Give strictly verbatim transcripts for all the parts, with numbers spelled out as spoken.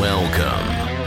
Welcome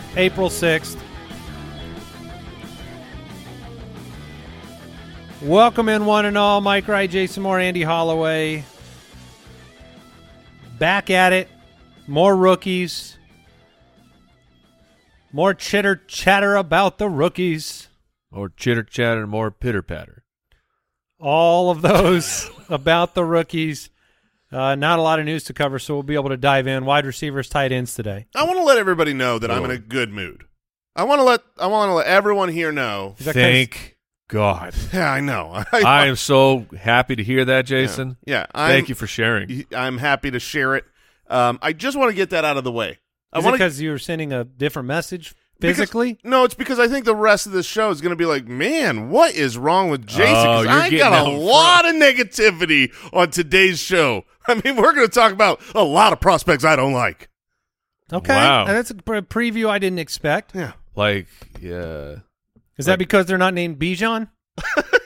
April sixth. Welcome in, one and all. Mike Wright, Jason Moore, Andy Holloway. Back at it. More rookies. More chitter-chatter about the rookies. More chitter-chatter, more pitter-patter. All of those about the rookies. Uh, not a lot of news to cover, so we'll be able to dive in. Wide receivers, tight ends today. I want to let everybody know that cool. I'm in a good mood. I want to let I want to let everyone here know. Thank kind of... God. Yeah, I know. I, I, I am so happy to hear that, Jason. Yeah, yeah thank you for sharing. I'm happy to share it. Um, I just want to get that out of the way. I is wanna... it because you were sending a different message physically? Because, no, it's because I think the rest of the show is going to be like, man, what is wrong with Jason? Oh, I got a lot front. of negativity on today's show. I mean, we're going to talk about a lot of prospects I don't like. Okay. Wow. That's a preview I didn't expect. Yeah. Like, yeah. Is like, that because they're not named Bijan?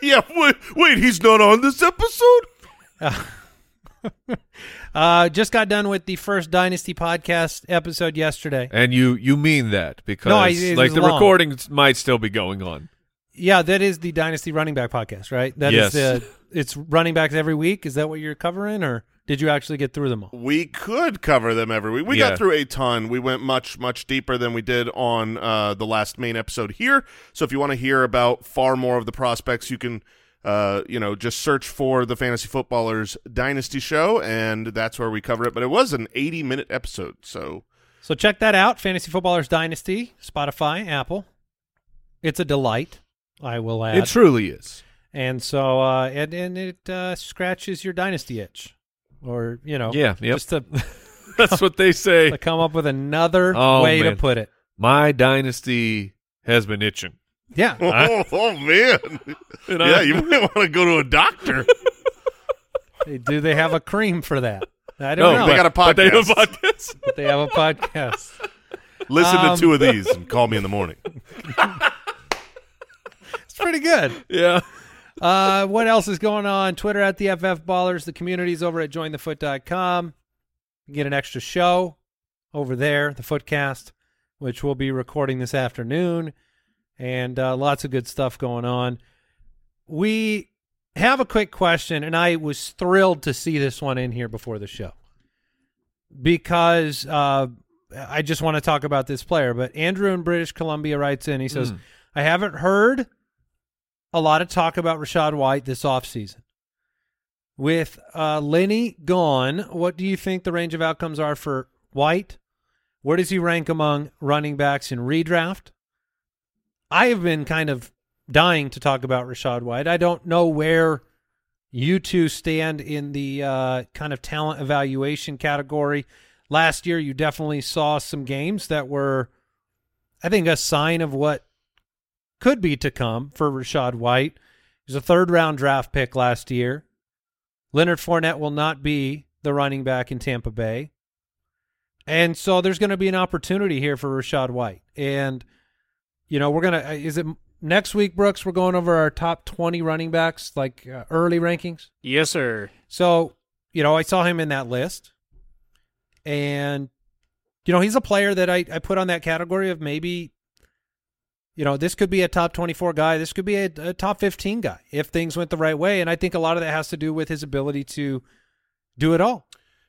yeah. Wait, wait, he's not on this episode? Uh, uh, just got done with the first Dynasty podcast episode yesterday. And you, you mean that because no, I, like the long. recording might still be going on. Yeah, that is the Dynasty running back podcast, right? That yes. is the, it's running backs every week. Is that what you're covering, or did you actually get through them all? We could cover them every week. We yeah. got through a ton. We went much, much deeper than we did on uh, the last main episode here. So if you want to hear about far more of the prospects, you can uh, you know, just search for the Fantasy Footballers Dynasty Show, and that's where we cover it. But it was an eighty-minute episode. So. so check that out, Fantasy Footballers Dynasty, Spotify, Apple. It's a delight, I will add. It truly is. And so, uh, and, and it uh, scratches your dynasty itch, or you know, yeah, yep. just to that's what they say. To come up with another oh, way man. to put it, my dynasty has been itching. Yeah. Oh, I, oh man. yeah, I, you might want to go to a doctor. Do they have a cream for that? I don't no, know. They got a podcast. But they have a podcast. but they have a podcast. Listen um, to two of these and call me in the morning. It's pretty good. Yeah. Uh, what else is going on? Twitter at the F F Ballers. The community's over at join the foot dot com. You get an extra show over there, the Footcast, which we'll be recording this afternoon, and uh, lots of good stuff going on. We have a quick question, and I was thrilled to see this one in here before the show because uh, I just want to talk about this player. But Andrew in British Columbia writes in. He says, mm. I haven't heard a lot of talk about Rachaad White this offseason. With uh, Lenny gone, what do you think the range of outcomes are for White? Where does he rank among running backs in redraft? I have been kind of dying to talk about Rachaad White. I don't know where you two stand in the uh, kind of talent evaluation category. Last year, you definitely saw some games that were, I think, a sign of what could be to come for Rachaad White. He was a third-round draft pick last year. Leonard Fournette will not be the running back in Tampa Bay. And so there's going to be an opportunity here for Rachaad White. And, you know, we're going to – is it next week, Brooks, we're going over our top twenty running backs, like uh, early rankings? Yes, sir. So, you know, I saw him in that list. And, you know, he's a player that I, I put on that category of maybe, you know, this could be a top twenty-four guy. This could be a, a top fifteen guy if things went the right way. And I think a lot of that has to do with his ability to do it all.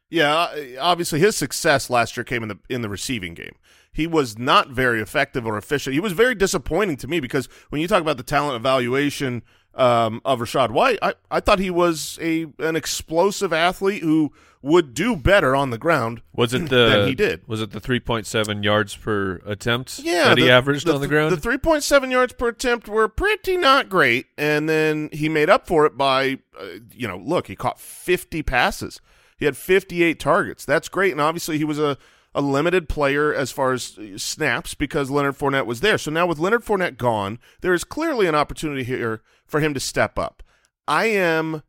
Yeah, obviously his success last year came in the in the receiving game. He was not very effective or efficient. He was very disappointing to me because when you talk about the talent evaluation um, of Rachaad White, I, I thought he was a an explosive athlete who would do better on the ground was it the, than he did. Was it the three point seven yards per attempt yeah, that the, he averaged the, on the ground? The three point seven yards per attempt were pretty not great, and then he made up for it by, uh, you know, look, he caught fifty passes. He had fifty-eight targets. That's great, and obviously he was a, a limited player as far as snaps because Leonard Fournette was there. So now with Leonard Fournette gone, there is clearly an opportunity here for him to step up. I am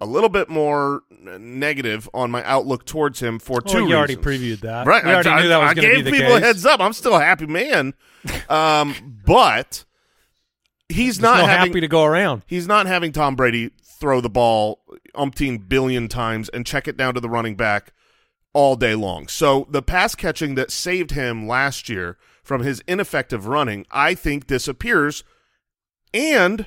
a little bit more negative on my outlook towards him for well, two reasons. You already previewed that. Right. We I, already I, knew that was I gave be the people case. A heads up. I'm still a happy man, um, but he's There's not no having, happy to go around. He's not having Tom Brady throw the ball umpteen billion times and check it down to the running back all day long. So the pass catching that saved him last year from his ineffective running, I think, disappears, and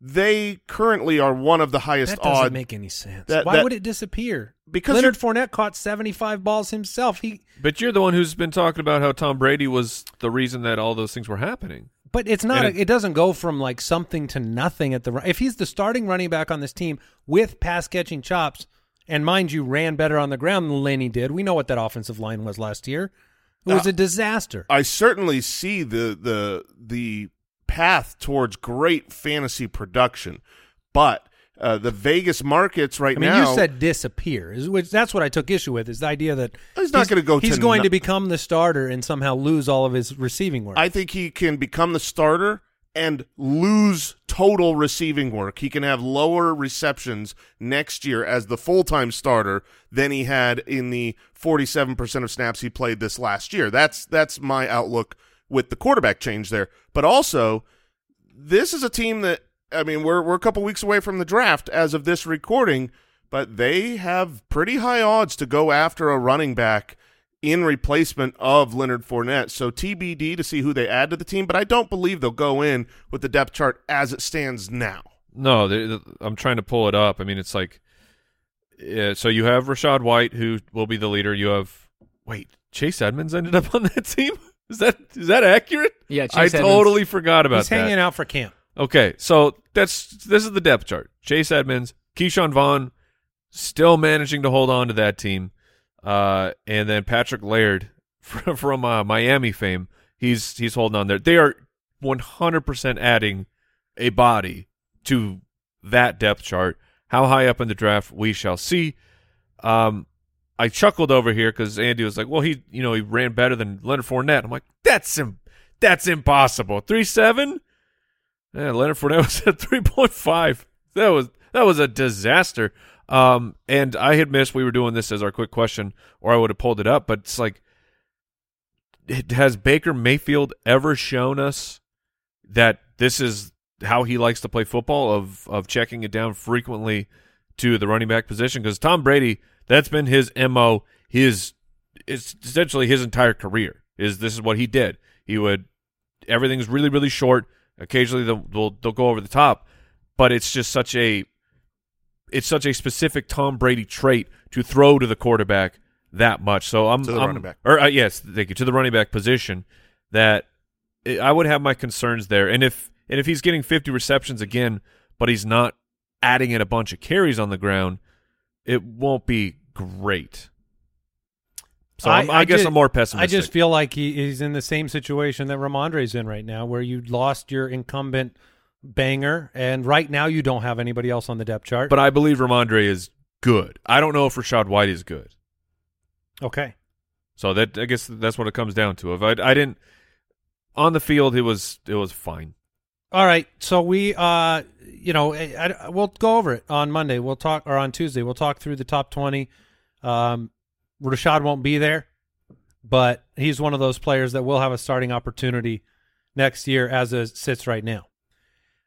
they currently are one of the highest odds. That doesn't odd make any sense. That, Why that, would it disappear? Because Leonard Fournette caught seventy-five balls himself. He. But you're the one who's been talking about how Tom Brady was the reason that all those things were happening. But it's not. It, it doesn't go from like something to nothing at the. If he's the starting running back on this team with pass catching chops, and mind you, ran better on the ground than Lenny did. We know what that offensive line was last year. It was uh, a disaster. I certainly see the the the path towards great fantasy production, but uh, the Vegas markets right now. I mean, now, you said disappear. Which that's what I took issue with. Is the idea that he's not going to go. He's to going no- to become the starter and somehow lose all of his receiving work. I think he can become the starter and lose total receiving work. He can have lower receptions next year as the full-time starter than he had in the forty-seven percent of snaps he played this last year. That's that's my outlook with the quarterback change there. But also, this is a team that, I mean, we're we're a couple weeks away from the draft as of this recording, but they have pretty high odds to go after a running back in replacement of Leonard Fournette. So T B D to see who they add to the team, but I don't believe they'll go in with the depth chart as it stands now. No, they, I'm trying to pull it up. I mean, it's like, yeah, so you have Rachaad White, who will be the leader. You have, wait, Chase Edmonds ended up on that team? Is that is that accurate? Yeah, Chase I Edmonds. totally forgot about He's that. He's hanging out for camp. Okay, so that's this is the depth chart. Chase Edmonds, Keyshawn Vaughn, still managing to hold on to that team. Uh, and then Patrick Laird from, from uh, Miami fame, he's he's holding on there. They are one hundred percent adding a body to that depth chart. How high up in the draft, we shall see. Um, I chuckled over here because Andy was like, well, he you know he ran better than Leonard Fournette. I'm like, that's im- that's impossible. three seven? Yeah, Leonard Fournette was at three point five. That was, that was a disaster. Um, and I had missed we were doing this as our quick question, or I would have pulled it up, but it's like, has Baker Mayfield ever shown us that this is how he likes to play football, of of checking it down frequently to the running back position? Because Tom Brady, that's been his M O, his it's essentially his entire career, is this is what he did. He would everything's really, really short. Occasionally they'll they'll, they'll go over the top, but it's just such a It's such a specific Tom Brady trait to throw to the quarterback that much. So I'm, to the I'm running back. Or, uh, yes, thank you, to the running back position, that it, I would have my concerns there. And if and if he's getting fifty receptions again, but he's not adding in a bunch of carries on the ground, it won't be great. So I, I'm, I, I guess just, I'm more pessimistic. I just feel like he, he's in the same situation that Ramondre's in right now, where you lost your incumbent banger, and right now you don't have anybody else on the depth chart. But I believe Ramondre is good. I don't know if Rachaad White is good. Okay. So that I guess that's what it comes down to. If I, I didn't on the field, it was it was fine. All right, so we, uh, you know, I, I, we'll go over it on Monday. We'll talk, or on Tuesday, we'll talk through the top twenty. Um, Rachaad won't be there, but he's one of those players that will have a starting opportunity next year as it sits right now.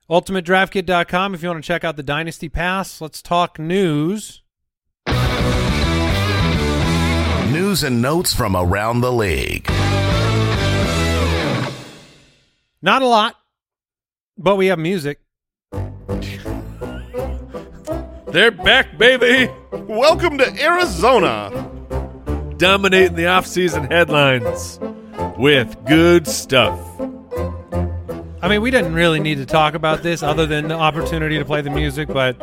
Ultimate Draft Kit dot com if you want to check out the Dynasty Pass. Let's talk news. News and notes from around the league. Not a lot. But we have music. They're back, baby. Welcome to Arizona. Dominating the off-season headlines with good stuff. I mean, we didn't really need to talk about this other than the opportunity to play the music, but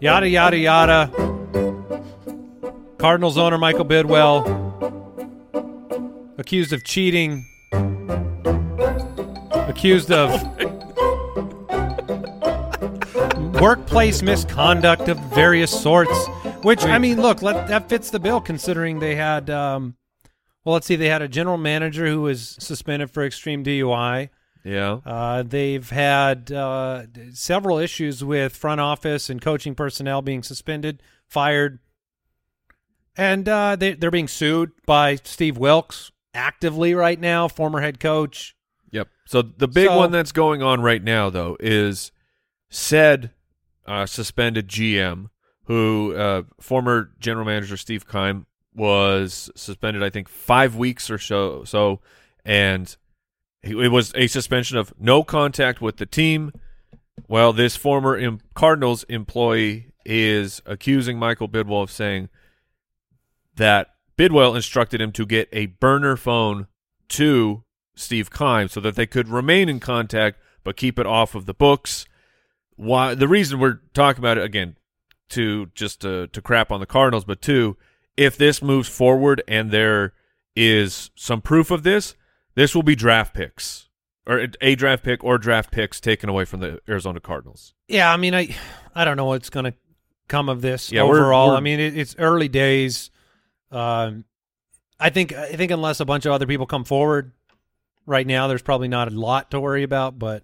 yada, yada, yada. Cardinals owner Michael Bidwell accused of cheating. Accused of... workplace misconduct of various sorts, which, I mean, look, let, that fits the bill considering they had, um, well, let's see, they had a general manager who was suspended for extreme D U I. Yeah. Uh, they've had uh, several issues with front office and coaching personnel being suspended, fired, and uh, they, they're being sued by Steve Wilkes actively right now, former head coach. Yep. So the big so, one that's going on right now, though, is said – Uh, suspended G M, who uh, former general manager Steve Keim was suspended, I think, five weeks or so, so and it was a suspension of no contact with the team. Well, this former em- Cardinals employee is accusing Michael Bidwell of saying that Bidwell instructed him to get a burner phone to Steve Keim so that they could remain in contact but keep it off of the books. Why the reason we're talking about it again, to just to, to crap on the Cardinals, but two, if this moves forward and there is some proof of this, this will be draft picks or a draft pick or draft picks taken away from the Arizona Cardinals. Yeah, I mean, I I don't know what's going to come of this yeah, overall. We're, we're, I mean, it, it's early days. Um, I think I think unless a bunch of other people come forward right now, there's probably not a lot to worry about, but.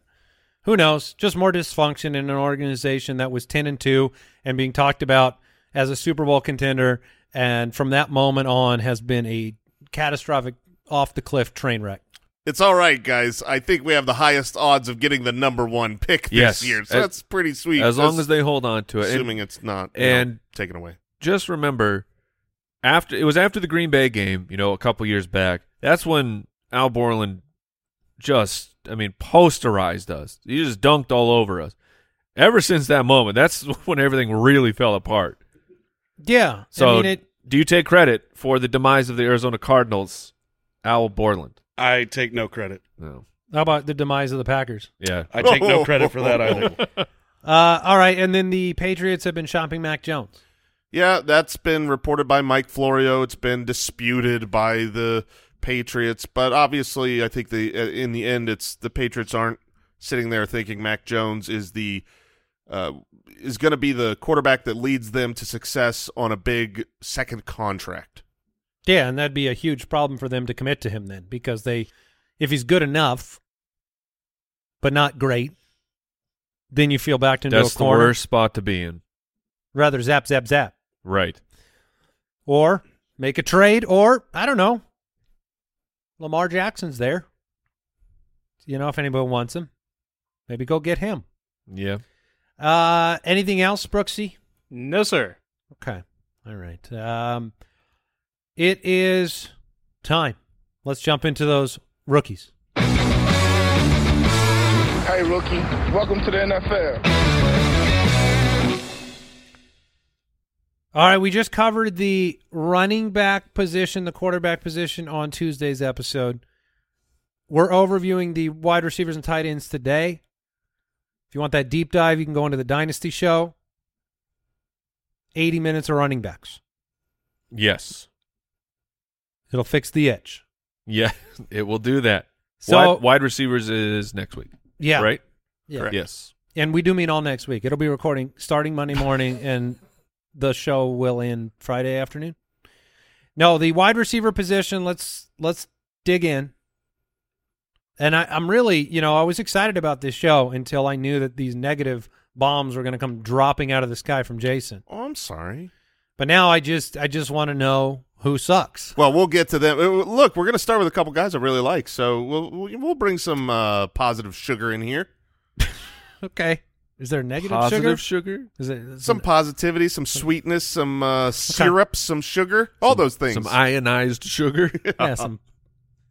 Who knows? Just more dysfunction in an organization that was ten and two and being talked about as a Super Bowl contender, and from that moment on has been a catastrophic off-the-cliff train wreck. It's all right, guys. I think we have the highest odds of getting the number one pick this yes. year, so as, that's pretty sweet. As that's, long as they hold on to it. Assuming and, it's not and know, taken away. Just remember, after it was after the Green Bay game, you know, a couple years back, that's when Al Borland just... I mean, posterized us. He just dunked all over us. Ever since that moment, that's when everything really fell apart. Yeah. So I mean, it, do you take credit for the demise of the Arizona Cardinals, Al Borland? I take no credit. No. How about the demise of the Packers? Yeah. I take no credit for that either. uh, all right, and then the Patriots have been shopping Mac Jones. Yeah, that's been reported by Mike Florio. It's been disputed by the – Patriots, but obviously I think the uh, in the end it's the Patriots aren't sitting there thinking Mac Jones is the uh, is going to be the quarterback that leads them to success on a big second contract. Yeah, and that'd be a huge problem for them to commit to him then, because they if he's good enough but not great, then you feel backed into That's a corner. That's the worst spot to be in. Rather zap zap zap. Right. Or make a trade, or I don't know. Lamar Jackson's there. You know, if anybody wants him, maybe go get him. Yeah. Uh, anything else, Brooksy? No, sir. Okay. All right. Um, it is time. Let's jump into those rookies. Hey, rookie. Welcome to the N F L. All right, we just covered the running back position, the quarterback position on Tuesday's episode. We're overviewing the wide receivers and tight ends today. If you want that deep dive, you can go into the Dynasty Show. eighty minutes of running backs. Yes. It'll fix the itch. Yeah, it will do that. So wide, wide receivers is next week. Yeah. Right? Yeah. Correct. Yes. And we do meet all next week. It'll be recording starting Monday morning, and the show will end Friday afternoon. No, the wide receiver position, let's let's dig in. And I, I'm really, you know, I was excited about this show until I knew that these negative bombs were going to come dropping out of the sky from Jason. Oh, I'm sorry. But now I just I just want to know who sucks. Well, we'll get to them. Look, we're going to start with a couple guys I really like, so we'll we'll bring some uh, positive sugar in here. Okay. Is there negative positive sugar? Positive sugar? Is it, is some it, positivity, some sweetness, some uh, syrup, some sugar, all some, those things. Some ionized sugar. Yeah, some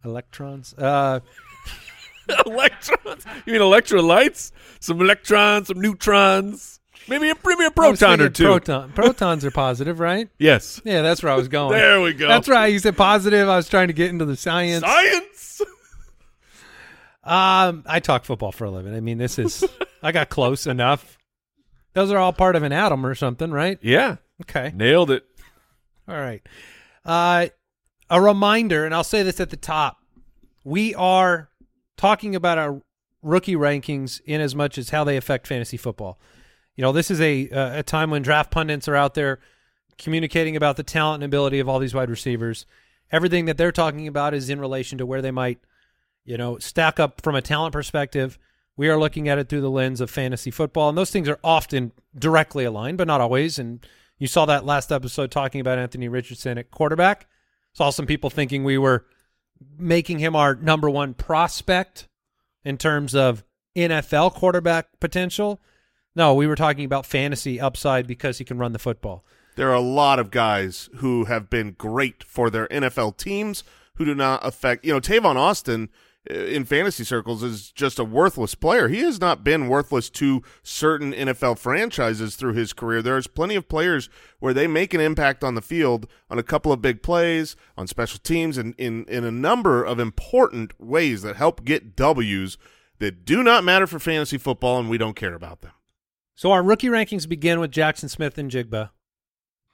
electrons. Uh, electrons? You mean electrolytes? Some electrons, some neutrons. Maybe a, maybe a proton or two. Proton. Protons are positive, right? Yes. Yeah, that's where I was going. There we go. That's right. You said positive. I was trying to get into the science. Science? um, I talk football for a living. I mean, this is, I got close enough. Those are all part of an atom or something, right? Yeah. Okay. Nailed it. All right. Uh, a reminder, and I'll say this at the top. We are talking about our rookie rankings in as much as how they affect fantasy football. You know, this is a uh, a time when draft pundits are out there communicating about the talent and ability of all these wide receivers. Everything that they're talking about is in relation to where they might, you know, stack up from a talent perspective. We are looking at it through the lens of fantasy football, and those things are often directly aligned, but not always. And you saw that last episode talking about Anthony Richardson at quarterback. Saw some people thinking we were making him our number one prospect in terms of N F L quarterback potential. No, we were talking about fantasy upside because he can run the football. There are a lot of guys who have been great for their N F L teams who do not affect, you know, Tavon Austin in fantasy circles is just a worthless player. He has not been worthless to certain N F L franchises through his career. There's plenty of players where they make an impact on the field on a couple of big plays, on special teams, and in, in a number of important ways that help get W's that do not matter for fantasy football, and we don't care about them. So our rookie rankings begin with Jaxon Smith-Njigba,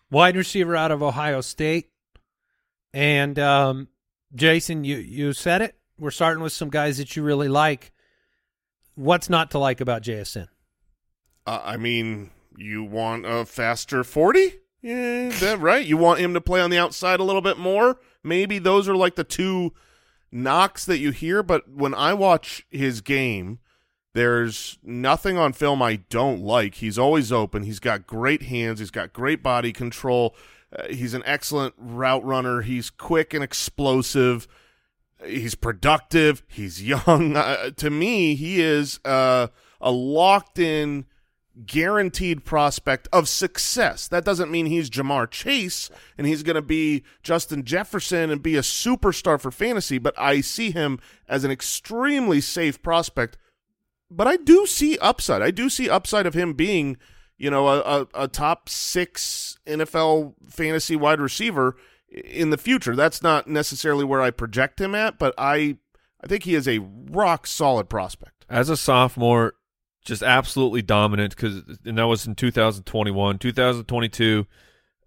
wide receiver out of Ohio State. And um, Jason, you, you said it. We're starting with some guys that you really like. What's not to like about J S N? Uh, I mean, you want a faster forty? Yeah, is that right? You want him to play on the outside a little bit more? Maybe those are like the two knocks that you hear, but when I watch his game, there's nothing on film I don't like. He's always open. He's got great hands. He's got great body control. Uh, he's an excellent route runner. He's quick and explosive. He's productive. He's young. Uh, to me, he is uh, a locked-in, guaranteed prospect of success. That doesn't mean he's Jamar Chase and he's going to be Justin Jefferson and be a superstar for fantasy, but I see him as an extremely safe prospect. But I do see upside. I do see upside of him being, you know, a, a, a top six N F L fantasy wide receiver in the future. That's not necessarily where I project him at, but I I think he is a rock-solid prospect. As a sophomore, just absolutely dominant, because and that was in two thousand twenty-one. two thousand twenty-two,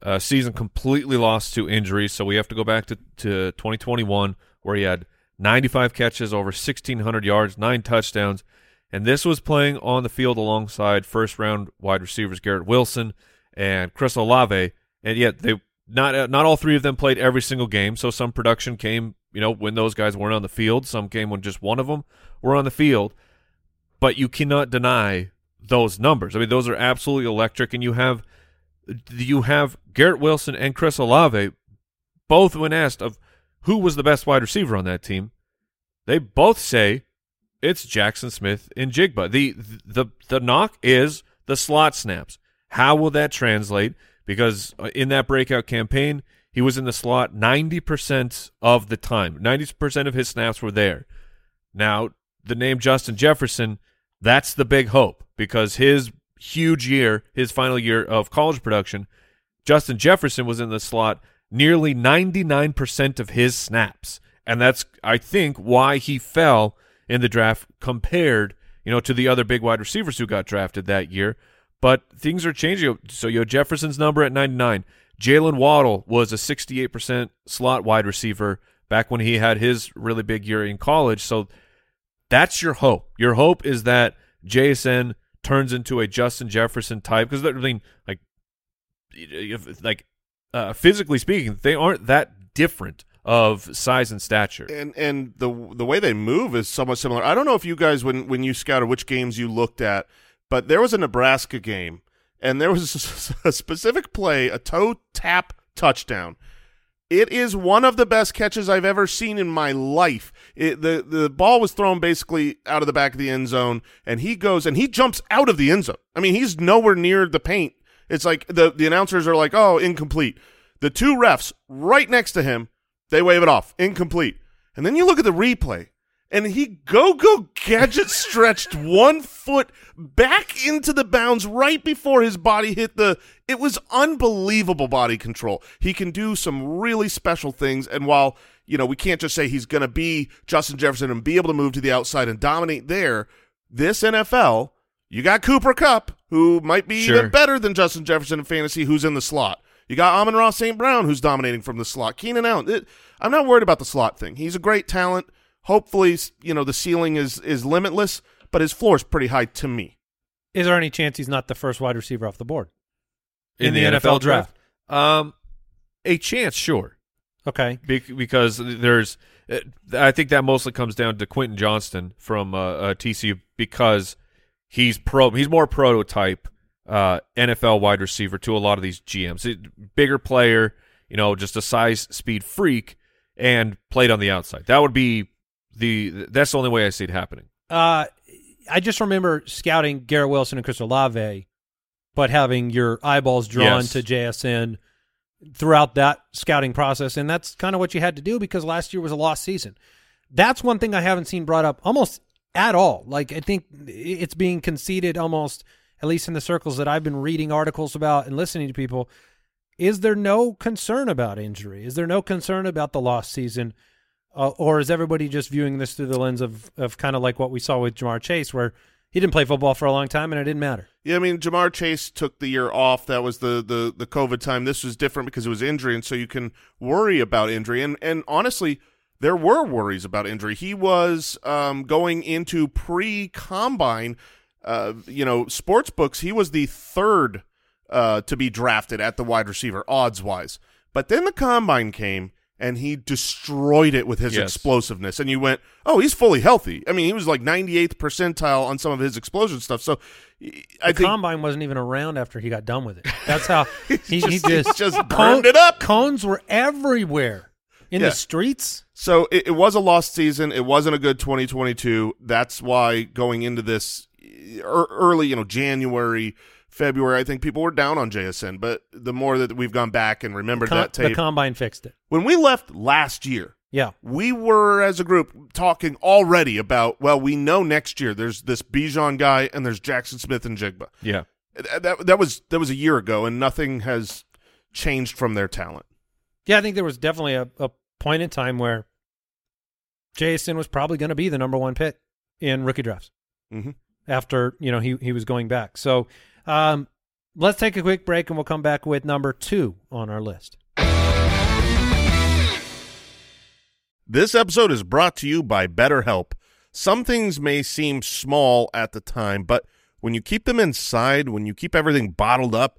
uh, season completely lost to injuries, so we have to go back to, to twenty twenty-one where he had ninety-five catches, over sixteen hundred yards, nine touchdowns. And this was playing on the field alongside first-round wide receivers Garrett Wilson and Chris Olave, and yet they not not all three of them played every single game. So some production came, you know, when those guys weren't on the field. Some came when just one of them were on the field. But you cannot deny those numbers. I mean, those are absolutely electric. And you have you have Garrett Wilson and Chris Olave, both when asked of who was the best wide receiver on that team, they both say it's Jaxon Smith-Njigba. The, the the knock is the slot snaps. How will that translate? Because in that breakout campaign, he was in the slot ninety percent of the time. ninety percent of his snaps were there. Now, the name Justin Jefferson, that's the big hope, because his huge year, his final year of college production, Justin Jefferson was in the slot nearly ninety-nine percent of his snaps. And that's, I think, why he fell in the draft compared, you know, to the other big wide receivers who got drafted that year. But things are changing. So you have Jefferson's number at ninety-nine. Jalen Waddle was a sixty-eight percent slot wide receiver back when he had his really big year in college. So that's your hope. Your hope is that J S N turns into a Justin Jefferson type, because I mean, like, like uh, physically speaking, they aren't that different of size and stature, and and the the way they move is somewhat similar. I don't know if you guys, when when you scouted, which games you looked at, but there was a Nebraska game, and there was a specific play, a toe tap touchdown. It is one of the best catches I've ever seen in my life. It, the the ball was thrown basically out of the back of the end zone, and he goes and he jumps out of the end zone. I mean, he's nowhere near the paint. It's like the, the announcers are like, oh, incomplete. The two refs right next to him, they wave it off, incomplete. And then you look at the replay, and he go-go gadget stretched one foot back into the bounds right before his body hit the – it was unbelievable body control. He can do some really special things, and while, you know, we can't just say he's going to be Justin Jefferson and be able to move to the outside and dominate there, this N F L, you got Cooper Kupp, who might be sure. even better than Justin Jefferson in fantasy, who's in the slot. You got Amon-Ra Saint Brown, who's dominating from the slot. Keenan Allen. It, I'm not worried about the slot thing. He's a great talent. Hopefully, you know, the ceiling is is limitless, but his floor is pretty high to me. Is there any chance he's not the first wide receiver off the board in, in the, the N F L draft? draft? Um, a chance, sure. Okay, Be- because there's, uh, I think that mostly comes down to Quentin Johnston from uh, uh, T C U, because he's pro, he's more prototype uh, N F L wide receiver to a lot of these G Ms. It, bigger player, you know, just a size speed freak, and played on the outside. That would be. The that's the only way I see it happening. Uh, I just remember scouting Garrett Wilson and Chris Olave, but having your eyeballs drawn yes. to J S N throughout that scouting process, and that's kind of what you had to do because last year was a lost season. That's one thing I haven't seen brought up almost at all. Like, I think it's being conceded almost, at least in the circles that I've been reading articles about and listening to people. Is there no concern about injury? Is there no concern about the lost season? Uh, or is everybody just viewing this through the lens of, of kind of like what we saw with Jamar Chase, where he didn't play football for a long time and it didn't matter? Yeah, I mean, Jamar Chase took the year off. That was the, the, the COVID time. This was different because it was injury, and so you can worry about injury. And, and honestly, there were worries about injury. He was um, going into pre-combine, uh, you know, sports books, he was the third uh, to be drafted at the wide receiver, odds-wise. But then the combine came, and he destroyed it with his yes. explosiveness. And you went, oh, he's fully healthy. I mean, he was like ninety-eighth percentile on some of his explosion stuff. So I the think combine wasn't even around after he got done with it. That's how he, he just, just, just burned cone, it up. Cones were everywhere in yeah. the streets. So it, it was a lost season. It wasn't a good twenty twenty-two. That's why going into this early, you know, January, February, I think people were down on J S N, but the more that we've gone back and remembered Com- that tape. The Combine fixed it. When we left last year, yeah, we were, as a group, talking already about, well, we know next year there's this Bijan guy and there's Jaxon Smith-Njigba. Yeah. That, that, was, that was a year ago, and nothing has changed from their talent. Yeah, I think there was definitely a, a point in time where J S N was probably going to be the number one pick in rookie drafts mm-hmm. after, you know, he, he was going back. So... Um, let's take a quick break, and we'll come back with number two on our list. This episode is brought to you by BetterHelp. Some things may seem small at the time, but when you keep them inside, when you keep everything bottled up,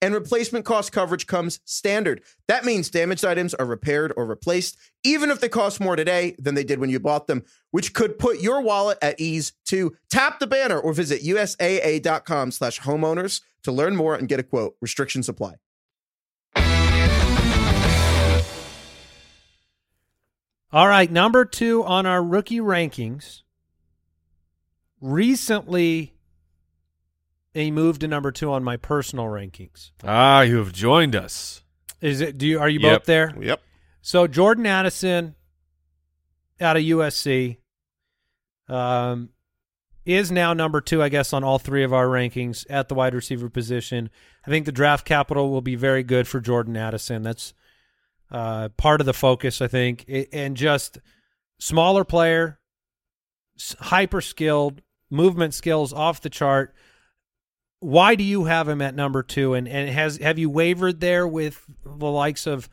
and replacement cost coverage comes standard. That means damaged items are repaired or replaced, even if they cost more today than they did when you bought them, which could put your wallet at ease too. Tap the banner or visit U S A A dot com slash homeowners to learn more and get a quote. Restrictions apply. All right, number two on our rookie rankings. Recently, he moved to number two on my personal rankings. Ah, you have joined us. Is it? Do you? Are you yep. both there? Yep. So Jordan Addison, out of U S C, um, is now number two, I guess, on all three of our rankings at the wide receiver position. I think the draft capital will be very good for Jordan Addison. That's uh, part of the focus, I think, it, and just smaller player, hyper skilled, movement skills off the chart. Why do you have him at number two, and, and has have you wavered there with the likes of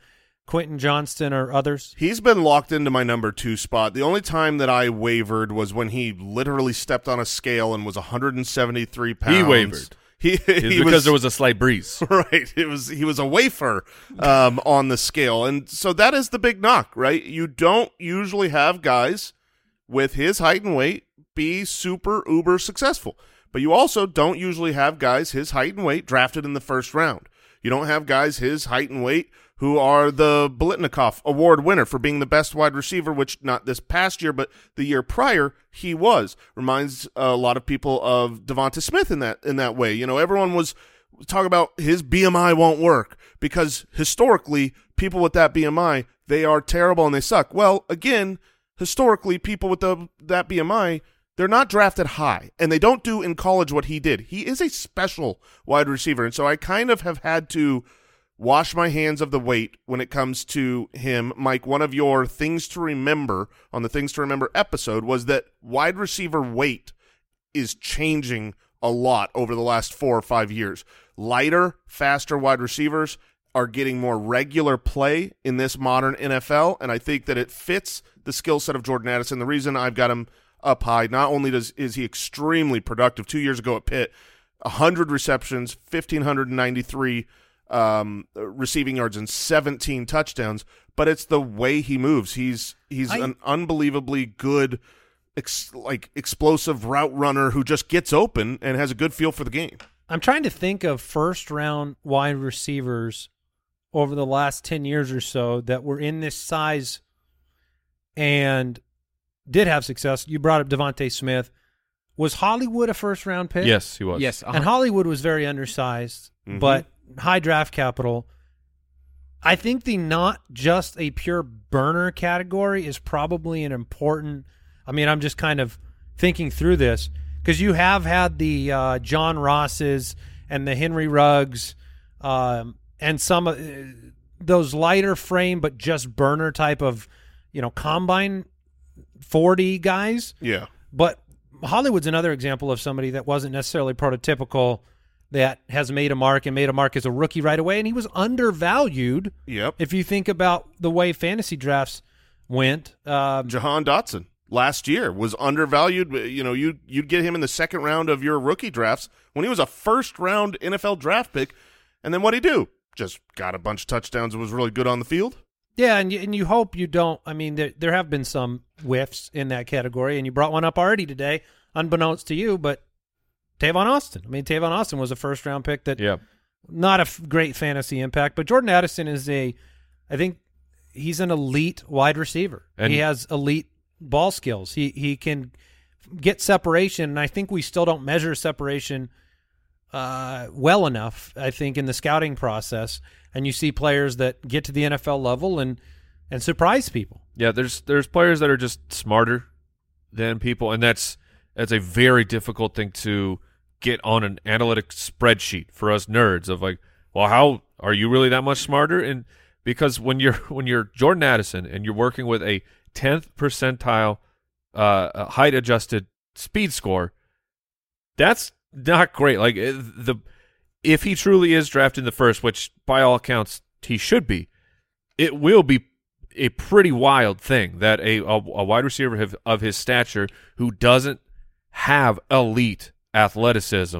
Quentin Johnston or others? He's been locked into my number two spot. The only time that I wavered was when he literally stepped on a scale and was one hundred seventy-three pounds. He wavered. He, he because was, there was a slight breeze. Right. It was he was a wafer um, on the scale, and so that is the big knock, right? You don't usually have guys with his height and weight be super uber successful. But you also don't usually have guys his height and weight drafted in the first round. You don't have guys his height and weight who are the Biletnikoff Award winner for being the best wide receiver, which not this past year, but the year prior he was. Reminds a lot of people of Devonta Smith in that in that way. You know, everyone was talking about his B M I won't work because historically people with that B M I, they are terrible and they suck. Well, again, historically people with the that B M I, they're not drafted high, and they don't do in college what he did. He is a special wide receiver, and so I kind of have had to wash my hands of the weight when it comes to him. Mike, one of your things to remember on the Things to Remember episode was that wide receiver weight is changing a lot over the last four or five years. Lighter, faster wide receivers are getting more regular play in this modern N F L, and I think that it fits the skill set of Jordan Addison. The reason I've got him up high, not only does is he extremely productive. Two years ago at Pitt, one hundred receptions, one thousand five hundred ninety-three um, receiving yards, and seventeen touchdowns, but it's the way he moves. He's he's I, an unbelievably good, ex, like explosive route runner who just gets open and has a good feel for the game. I'm trying to think of first-round wide receivers over the last ten years or so that were in this size and – did have success. You brought up Devontae Smith. Was Hollywood a first-round pick? Yes, he was. Yes, uh-huh. And Hollywood was very undersized, mm-hmm. but high draft capital. I think the not just a pure burner category is probably an important – I mean, I'm just kind of thinking through this because you have had the uh, John Rosses and the Henry Ruggs um, and some of uh, those lighter frame but just burner type of, you know, combine – forty guys. Yeah. But Hollywood's another example of somebody that wasn't necessarily prototypical that has made a mark and made a mark as a rookie right away. And he was undervalued. Yep. If you think about the way fantasy drafts went. Um, Jahan Dotson last year was undervalued. You know, you, you'd get him in the second round of your rookie drafts when he was a first round N F L draft pick. And then what'd he do? Just got a bunch of touchdowns and was really good on the field. Yeah, and you, and you hope you don't. I mean, there there have been some whiffs in that category, and you brought one up already today, unbeknownst to you, but Tavon Austin. I mean, Tavon Austin was a first-round pick that yeah. not a f- great fantasy impact, but Jordan Addison is a, I think he's an elite wide receiver. And he has elite ball skills. He, he can get separation, and I think we still don't measure separation uh, well enough, I think, in the scouting process. And you see players that get to the N F L level and, and surprise people. Yeah, there's there's players that are just smarter than people, and that's that's a very difficult thing to get on an analytic spreadsheet for us nerds of like, well, how are you really that much smarter? And because when you're when you're Jordan Addison and you're working with a tenth percentile uh, height adjusted speed score, that's not great. Like the if he truly is drafted in the first, which by all accounts he should be, it will be a pretty wild thing that a, a, a wide receiver have, of his stature who doesn't have elite athleticism,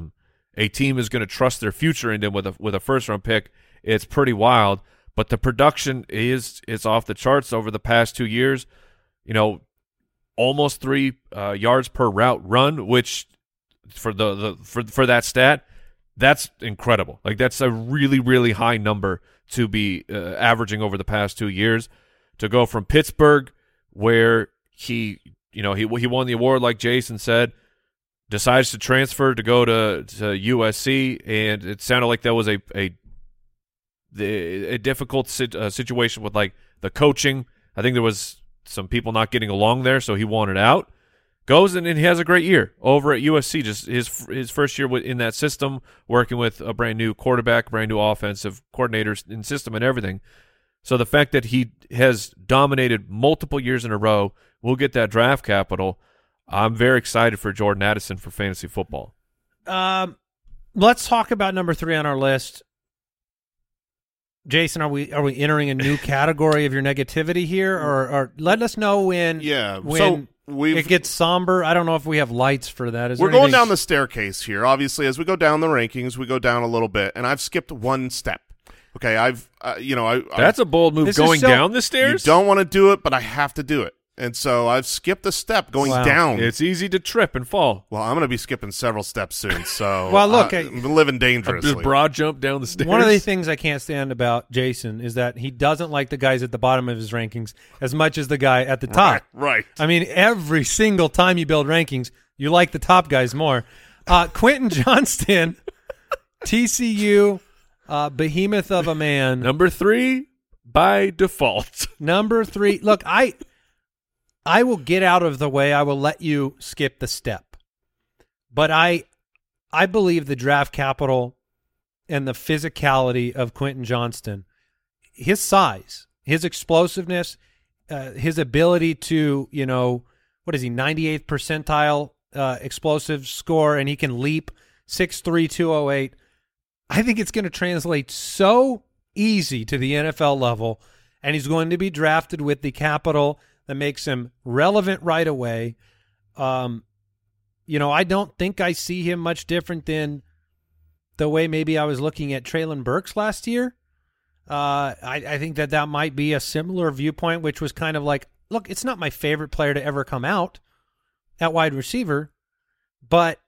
a team is going to trust their future in them with a, with a first-round pick. It's pretty wild, but the production is it's off the charts over the past two years. You know, almost three uh, yards per route run, which for the, the for for that stat, that's incredible. Like that's a really really high number to be uh, averaging over the past two years. To go from Pittsburgh, where he you know he he won the award, like Jason said, decides to transfer to go to, to U S C, and it sounded like that was a a a difficult situation with like the coaching. I think there was some people not getting along there, so he wanted out. Goes and, and he has a great year over at U S C. Just his his first year in that system, working with a brand new quarterback, brand new offensive coordinators in system and everything. So the fact that he has dominated multiple years in a row, we'll get that draft capital. I'm very excited for Jordan Addison for fantasy football. Um, let's talk about number three on our list. Jason, are we are we entering a new category of your negativity here, or, or let us know when? Yeah, when so it gets somber. I don't know if we have lights for that. Is we're going down the staircase here. Obviously, as we go down the rankings, we go down a little bit, and I've skipped one step. Okay, I've uh, you know I that's I, a bold move going so, down the stairs. You don't want to do it, but I have to do it. And so I've skipped a step going wow. down. It's easy to trip and fall. Well, I'm going to be skipping several steps soon. So well, look, I, I'm living dangerously. A broad jump down the stairs. One of the things I can't stand about Jason is that he doesn't like the guys at the bottom of his rankings as much as the guy at the top. Right. right. I mean, every single time you build rankings, you like the top guys more. Uh, Quentin Johnston, T C U, uh, behemoth of a man. Number three by default. Number three. Look, I... I will get out of the way. I will let you skip the step. But I I believe the draft capital and the physicality of Quentin Johnston, his size, his explosiveness, uh, his ability to, you know, what is he, ninety-eighth percentile uh, explosive score, and he can leap six three, two oh eight. I think it's going to translate so easy to the N F L level, and he's going to be drafted with the capital that makes him relevant right away. Um, you know, I don't think I see him much different than the way maybe I was looking at Traylon Burks last year. Uh, I, I think that that might be a similar viewpoint, which was kind of like, look, it's not my favorite player to ever come out at wide receiver, but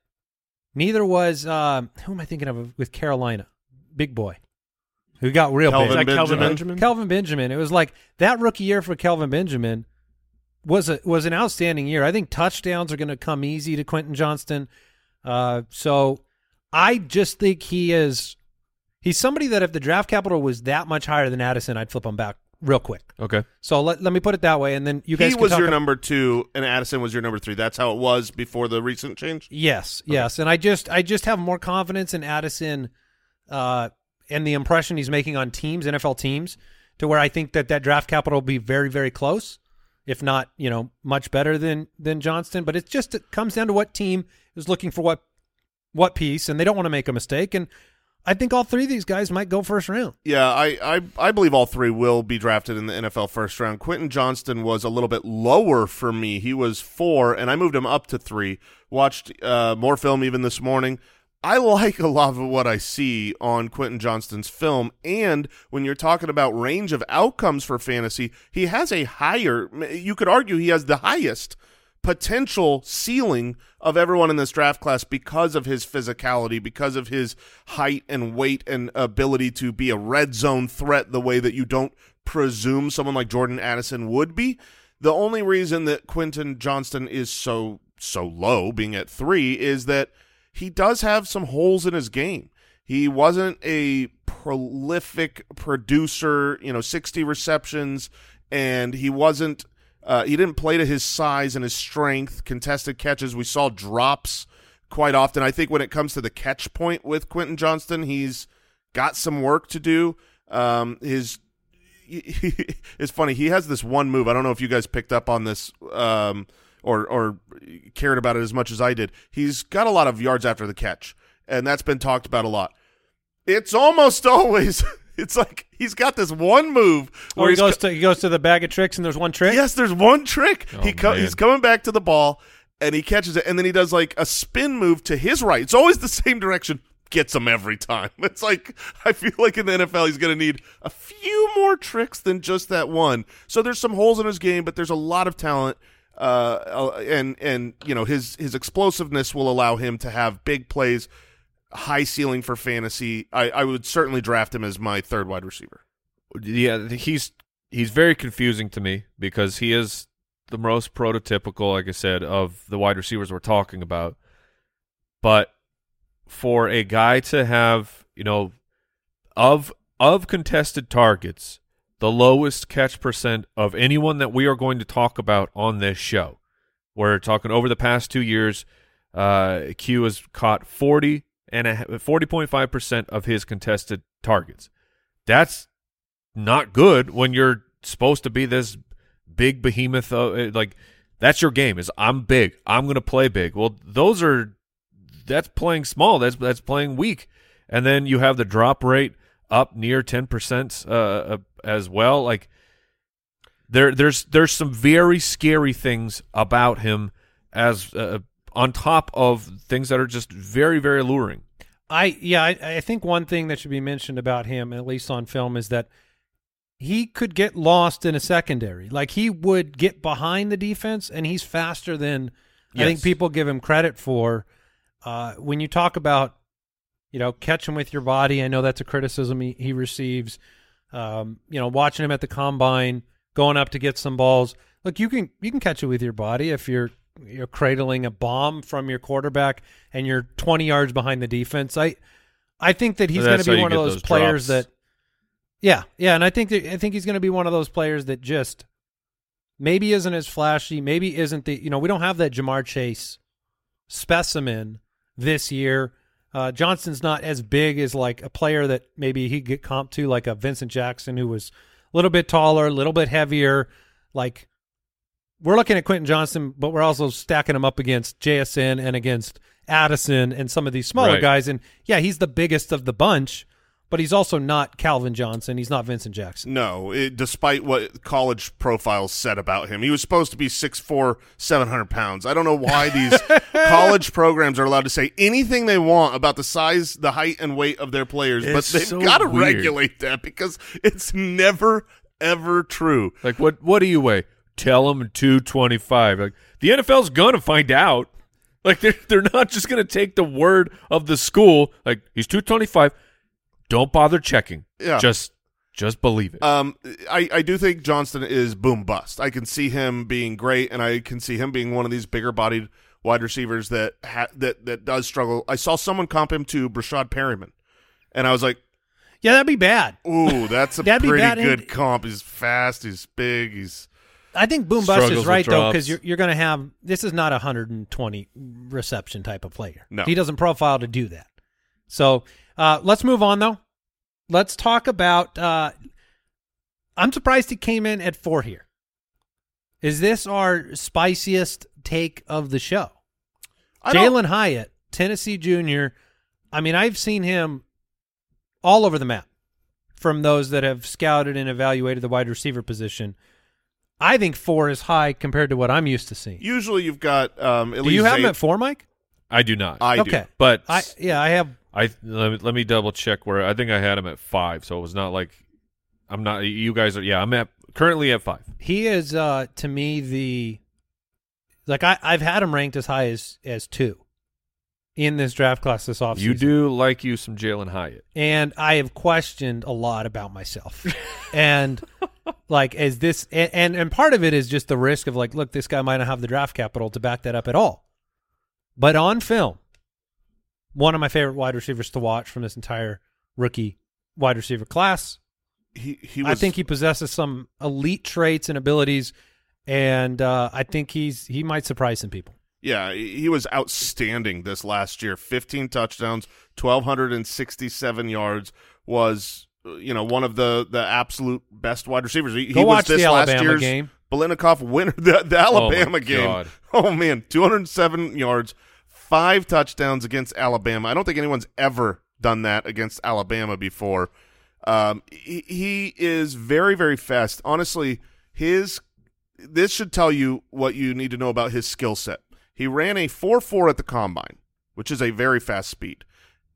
neither was, um, who am I thinking of with Carolina? Big boy. Who got real big. Is that Kelvin Benjamin? Kelvin Benjamin. It was like that rookie year for Kelvin Benjamin was a, was an outstanding year. I think touchdowns are going to come easy to Quentin Johnston. Uh, so I just think he is – he's somebody that if the draft capital was that much higher than Addison, I'd flip him back real quick. Okay. So let, let me put it that way, and then you guys he can was talk your about, number two, and Addison was your number three. That's how it was before the recent change? Yes, okay. yes. And I just I just have more confidence in Addison uh, and the impression he's making on teams, N F L teams, to where I think that that draft capital will be very, very close. If not, you know, much better than than Johnston. But it's just, it comes down to what team is looking for what what piece, and they don't want to make a mistake. And I think all three of these guys might go first round. Yeah, I, I, I believe all three will be drafted in the N F L first round. Quentin Johnston was a little bit lower for me. He was four, and I moved him up to three. Watched uh, more film even this morning. I like a lot of what I see on Quentin Johnston's film, and when you're talking about range of outcomes for fantasy, he has a higher, you could argue he has the highest potential ceiling of everyone in this draft class because of his physicality, because of his height and weight and ability to be a red zone threat the way that you don't presume someone like Jordan Addison would be. The only reason that Quentin Johnston is so, so low, being at three, is that he does have some holes in his game. He wasn't a prolific producer, you know, sixty receptions, and he wasn't uh, – he didn't play to his size and his strength, contested catches. We saw drops quite often. I think when it comes to the catch point with Quentin Johnston, he's got some work to do. Um, his it's funny. He has this one move. I don't know if you guys picked up on this um, – or or cared about it as much as I did. He's got a lot of yards after the catch, and that's been talked about a lot. It's almost always it's like he's got this one move where oh, he goes co- to he goes to the bag of tricks, and there's one trick. Yes, there's one trick. Oh, he co- he's coming back to the ball, and he catches it, and then he does like a spin move to his right. It's always the same direction. Gets him every time. It's like, I feel like in the N F L he's going to need a few more tricks than just that one. So there's some holes in his game, but there's a lot of talent, uh, and and you know his his explosiveness will allow him to have big plays, high ceiling for fantasy. I, I would certainly draft him as my third wide receiver. Yeah, he's he's very confusing to me because he is the most prototypical, like I said, of the wide receivers we're talking about, but. For a guy to have, you know, of of contested targets, the lowest catch percent of anyone that we are going to talk about on this show. We're talking over the past two years, uh, Q has caught forty and forty point five percent of his contested targets. That's not good when you're supposed to be this big behemoth. Of, like, that's your game is I'm big. I'm going to play big. Well, those are... That's playing small. That's that's playing weak. And then you have the drop rate up near ten percent uh, as well. Like there there's there's some very scary things about him as uh, on top of things that are just very, very alluring. I yeah, I, I think one thing that should be mentioned about him, at least on film, is that he could get lost in a secondary. Like he would get behind the defense, and he's faster than yes. I think people give him credit for. Uh, when you talk about, you know, catch him with your body, I know that's a criticism he, he receives. Um, you know, watching him at the combine, going up to get some balls. Look, you can you can catch it with your body if you're you're cradling a bomb from your quarterback and you're twenty yards behind the defense. I I think that he's going to be one of those, those players drops. that, yeah, yeah, and I think that, I think he's going to be one of those players that just maybe isn't as flashy, maybe isn't the you know we don't have that Jamar Chase specimen. This year, uh, Johnston's not as big as like a player that maybe he'd get comped to, like a Vincent Jackson, who was a little bit taller, a little bit heavier. Like we're looking at Quentin Johnston, but we're also stacking him up against J S N and against Addison and some of these smaller right. guys. And yeah, he's the biggest of the bunch, but he's also not Calvin Johnson. He's not Vincent Jackson. No, it, despite what college profiles said about him, he was supposed to be six foot four, seven hundred pounds. I don't know why these college programs are allowed to say anything they want about the size, the height, and weight of their players, it's but they've so got to regulate that because it's never, ever true. Like, what, what do you weigh? Tell them two twenty-five. Like, the N F L's going to find out. Like, they're, they're not just going to take the word of the school. Like, he's two twenty-five. Don't bother checking. Yeah. Just just believe it. Um, I, I do think Johnston is boom bust. I can see him being great, and I can see him being one of these bigger-bodied wide receivers that ha- that that does struggle. I saw someone comp him to Brashad Perryman, and I was like, yeah, that'd be bad. Ooh, that's a pretty good and comp. He's fast. He's big. He's. I think boom bust is right, though, because you're, you're going to have – this is not a one hundred twenty reception type of player. No. He doesn't profile to do that. So uh, let's move on, though. Let's talk about uh, – I'm surprised he came in at four here. Is this our spiciest take of the show? Jalen Hyatt, Tennessee Junior I mean, I've seen him all over the map from those that have scouted and evaluated the wide receiver position. I think four is high compared to what I'm used to seeing. Usually you've got um, – Do you have eight. him at four, Mike? I do not. I okay. do. But I, yeah, I have – I let me, let me double check where I think I had him at five, so it was not like I'm not. You guys are yeah. I'm at currently at five. He is uh, to me the like I I've had him ranked as high as as two in this draft class this offseason. You do like you some Jalen Hyatt, and I have questioned a lot about myself, and like as this and, and and part of it is just the risk of like, look, this guy might not have the draft capital to back that up at all, but on film. One of my favorite wide receivers to watch from this entire rookie wide receiver class. He, he was, I think he possesses some elite traits and abilities, and uh, I think he's he might surprise some people. Yeah, he was outstanding this last year. fifteen touchdowns, one thousand two hundred sixty-seven yards, was you know one of the, the absolute best wide receivers. He, Go he watch was this the Alabama last year's game. Biletnikoff winner, the, the Alabama oh game. God. Oh, man, two hundred seven yards, five touchdowns against Alabama. I don't think anyone's ever done that against Alabama before. Um, he, he is very, very fast. Honestly, his this should tell you what you need to know about his skill set. He ran a four four at the combine, which is a very fast speed,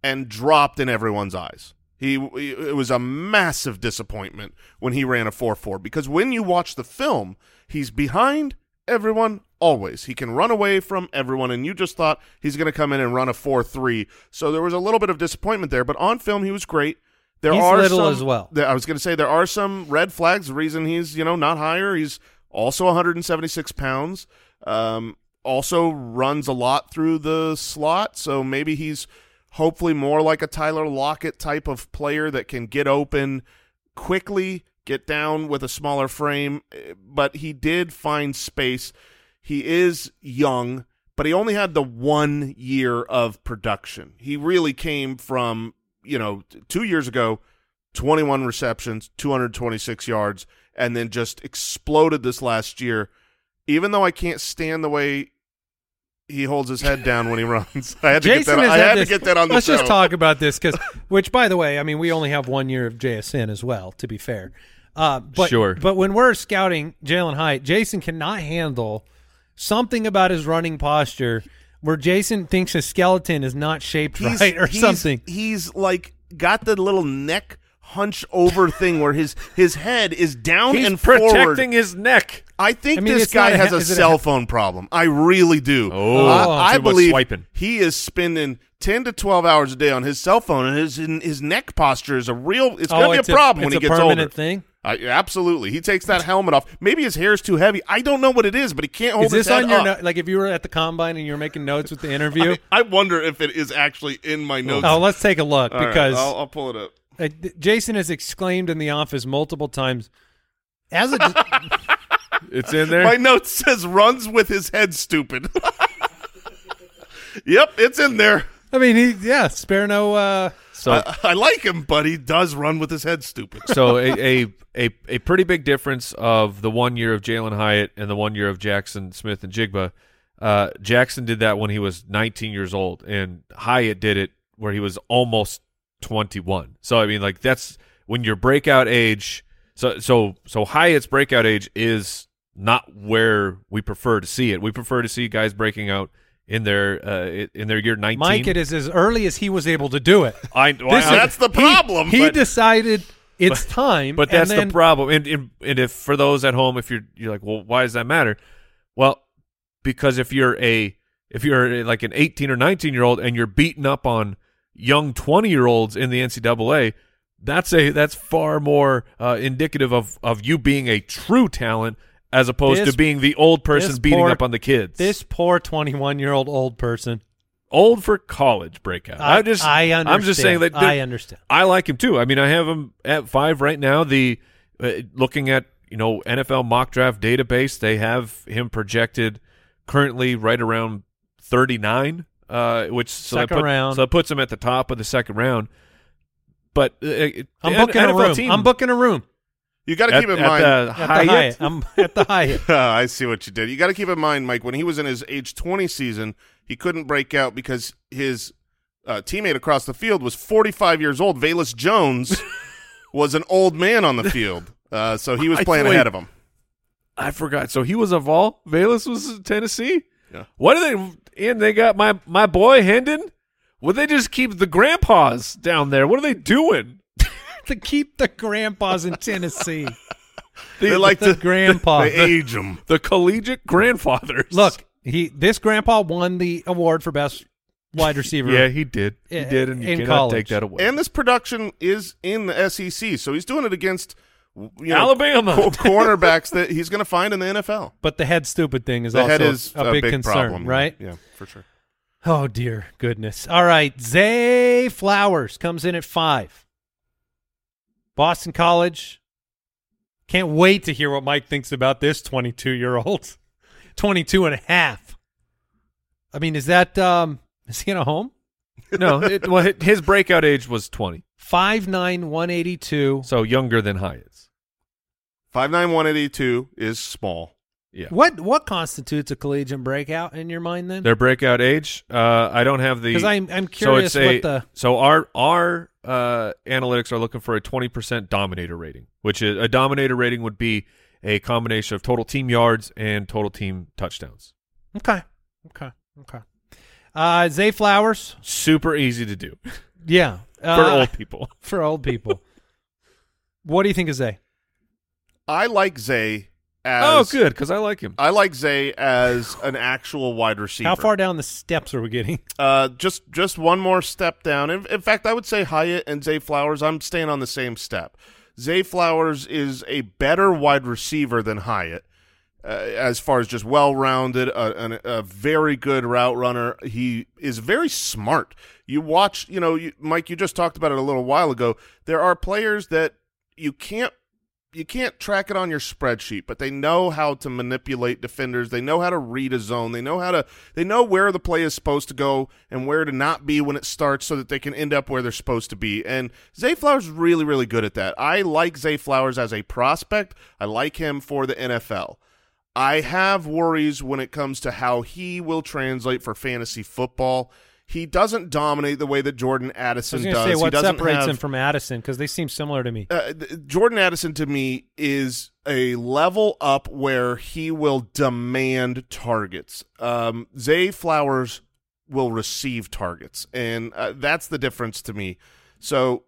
and dropped in everyone's eyes. He it was a massive disappointment when he ran a four four, because when you watch the film, he's behind everyone always. He can run away from everyone, and you just thought he's going to come in and run a four three. So there was a little bit of disappointment there, but on film he was great. There he's are little some, as well. I was going to say there are some red flags. The reason he's you know not higher. He's also one hundred seventy-six pounds. Um, also runs a lot through the slot. So maybe he's hopefully more like a Tyler Lockett type of player that can get open quickly, get down with a smaller frame. But he did find space. He is young, but he only had the one year of production. He really came from. You know, two years ago, twenty-one receptions, two hundred twenty-six yards, and then just exploded this last year. Even though I can't stand the way he holds his head down when he runs, I had to Jason get that. I had, had to get that on the let's show. Let's just talk about this, because, which, by the way, I mean we only have one year of J S N as well. To be fair, uh, but, sure. But when we're scouting Jalen Hyatt, Jason cannot handle something about his running posture. Where Jason thinks his skeleton is not shaped he's, right or he's, something. He's like got the little neck hunch over thing where his, his head is down he's and forward. He's protecting his neck. I think I mean, this guy a, has a cell a, phone problem. I really do. Oh, uh, I believe swiping. He is spending ten to twelve hours a day on his cell phone, and his his neck posture is a real. It's going to oh, be a problem a, when he gets older. It's a permanent thing. Uh, absolutely. He takes that helmet off. Maybe his hair is too heavy. I don't know what it is, but he can't hold is his this head on your up. No- like if you were at the combine and you were making notes with the interview? I, I wonder if it is actually in my notes. Oh, let's take a look. All because right, I'll, I'll pull it up. Uh, Jason has exclaimed in the office multiple times. As a d- It's in there? My note says runs with his head stupid. Yep, it's in there. I mean, he yeah, spare no... Uh, So I, I like him, but he does run with his head stupid. So a, a a a pretty big difference of the one year of Jalen Hyatt and the one year of Jaxon Smith-Njigba. Uh, Jaxon did that when he was nineteen years old, and Hyatt did it where he was almost twenty-one. So I mean, like that's when your breakout age. So so so Hyatt's breakout age is not where we prefer to see it. We prefer to see guys breaking out in their uh, in their year nineteen. Mike, it is as early as he was able to do it. I, well, I that's the problem. He, but, he decided it's but, time. But that's then, the problem. And, and and if for those at home, if you're you're like, well, why does that matter? Well, because if you're a if you're a, like an eighteen or nineteen year old and you're beating up on young twenty year olds in the N C double A, that's a that's far more uh, indicative of of you being a true talent. As opposed this, to being the old person beating poor, up on the kids. This poor twenty-one-year-old old person. Old for college breakout. I, I just, I understand. I'm just saying that I understand. I like him too. I mean, I have him at five right now. The uh, looking at you know N F L mock draft database, they have him projected currently right around thirty-nine, uh, which so that, put, so that puts him at the top of the second round. But uh, I'm booking N F L a room. Team, I'm booking a room. You got to keep in at mind the Hyatt. At the Hyatt. I'm at the Hyatt. uh, I see what you did. You got to keep in mind, Mike, when he was in his age twenty season, he couldn't break out because his uh, teammate across the field was forty-five years old. Velus Jones was an old man on the field, uh, so he was playing I, ahead of him. I forgot. So he was a Vol. Velus was in Tennessee. Yeah. What are they? And they got my my boy Hendon. Would they just keep the grandpas down there? What are they doing? To keep the grandpas in Tennessee. They like the, the grandpa. They the, age them. The collegiate grandfathers. Look, he this grandpa won the award for best wide receiver. Yeah, he did. He in, did, and you cannot college. Take that away. And this production is in the S E C, so he's doing it against you know, Alabama co- cornerbacks that he's going to find in the N F L. But the head stupid thing is the also head is a, a big, big concern, problem, right? Yeah, for sure. Oh dear goodness! All right, Zay Flowers comes in at five. Boston College, can't wait to hear what Mike thinks about this twenty-two-year-old, twenty-two and a half. I mean, is that um, is he in a home? No, it, well, his breakout age was twenty. five nine, one eighty-two. So younger than Hyatt's. five nine, one eighty-two is small. Yeah. What what constitutes a collegiate breakout in your mind then? Their breakout age? Uh, I don't have the. Because I'm I'm curious so it's a, what the. So our our uh, analytics are looking for a twenty percent dominator rating, which is a dominator rating would be a combination of total team yards and total team touchdowns. Okay. Okay. Okay. Uh, Zay Flowers. Super easy to do. Yeah. Uh, for old people. For old people. What do you think of Zay? I like Zay. As, oh, good, because I like him. I like Zay as an actual wide receiver. How far down the steps are we getting? Uh, just just one more step down. In, in fact, I would say Hyatt and Zay Flowers, I'm staying on the same step. Zay Flowers is a better wide receiver than Hyatt uh, as far as just well-rounded, a, a, a very good route runner. He is very smart. You watch, you know, you, Mike, you just talked about it a little while ago. There are players that you can't You can't track it on your spreadsheet, but they know how to manipulate defenders. They know how to read a zone. They know how to. They know where the play is supposed to go and where to not be when it starts so that they can end up where they're supposed to be. And Zay Flowers is really, really good at that. I like Zay Flowers as a prospect. I like him for the N F L. I have worries when it comes to how he will translate for fantasy football. He doesn't dominate the way that Jordan Addison does. I was going to say, what separates have, him from Addison? Because they seem similar to me. Uh, Jordan Addison, to me, is a level up where he will demand targets. Um, Zay Flowers will receive targets, and uh, that's the difference to me. So,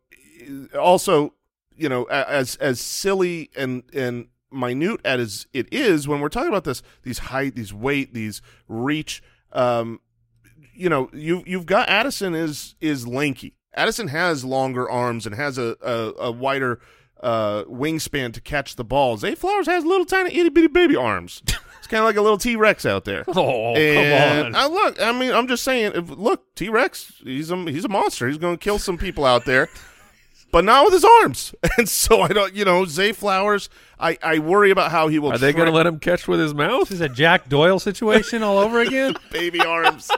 also, you know, as as silly and and minute as it is, when we're talking about this, these height, these weight, these reach, um. You know, you, you've got Addison is is lanky. Addison has longer arms and has a, a, a wider uh, wingspan to catch the ball. Zay Flowers has little tiny itty-bitty baby arms. It's kind of like a little T-Rex out there. Oh, and come on. I, look, I mean, I'm just saying, if, look, T-Rex, he's a, he's a monster. He's going to kill some people out there, but not with his arms. And so I don't, you know, Zay Flowers, I, I worry about how he will. Are they going to let him catch with his mouth? This is a Jack Doyle situation all over again. Baby arms.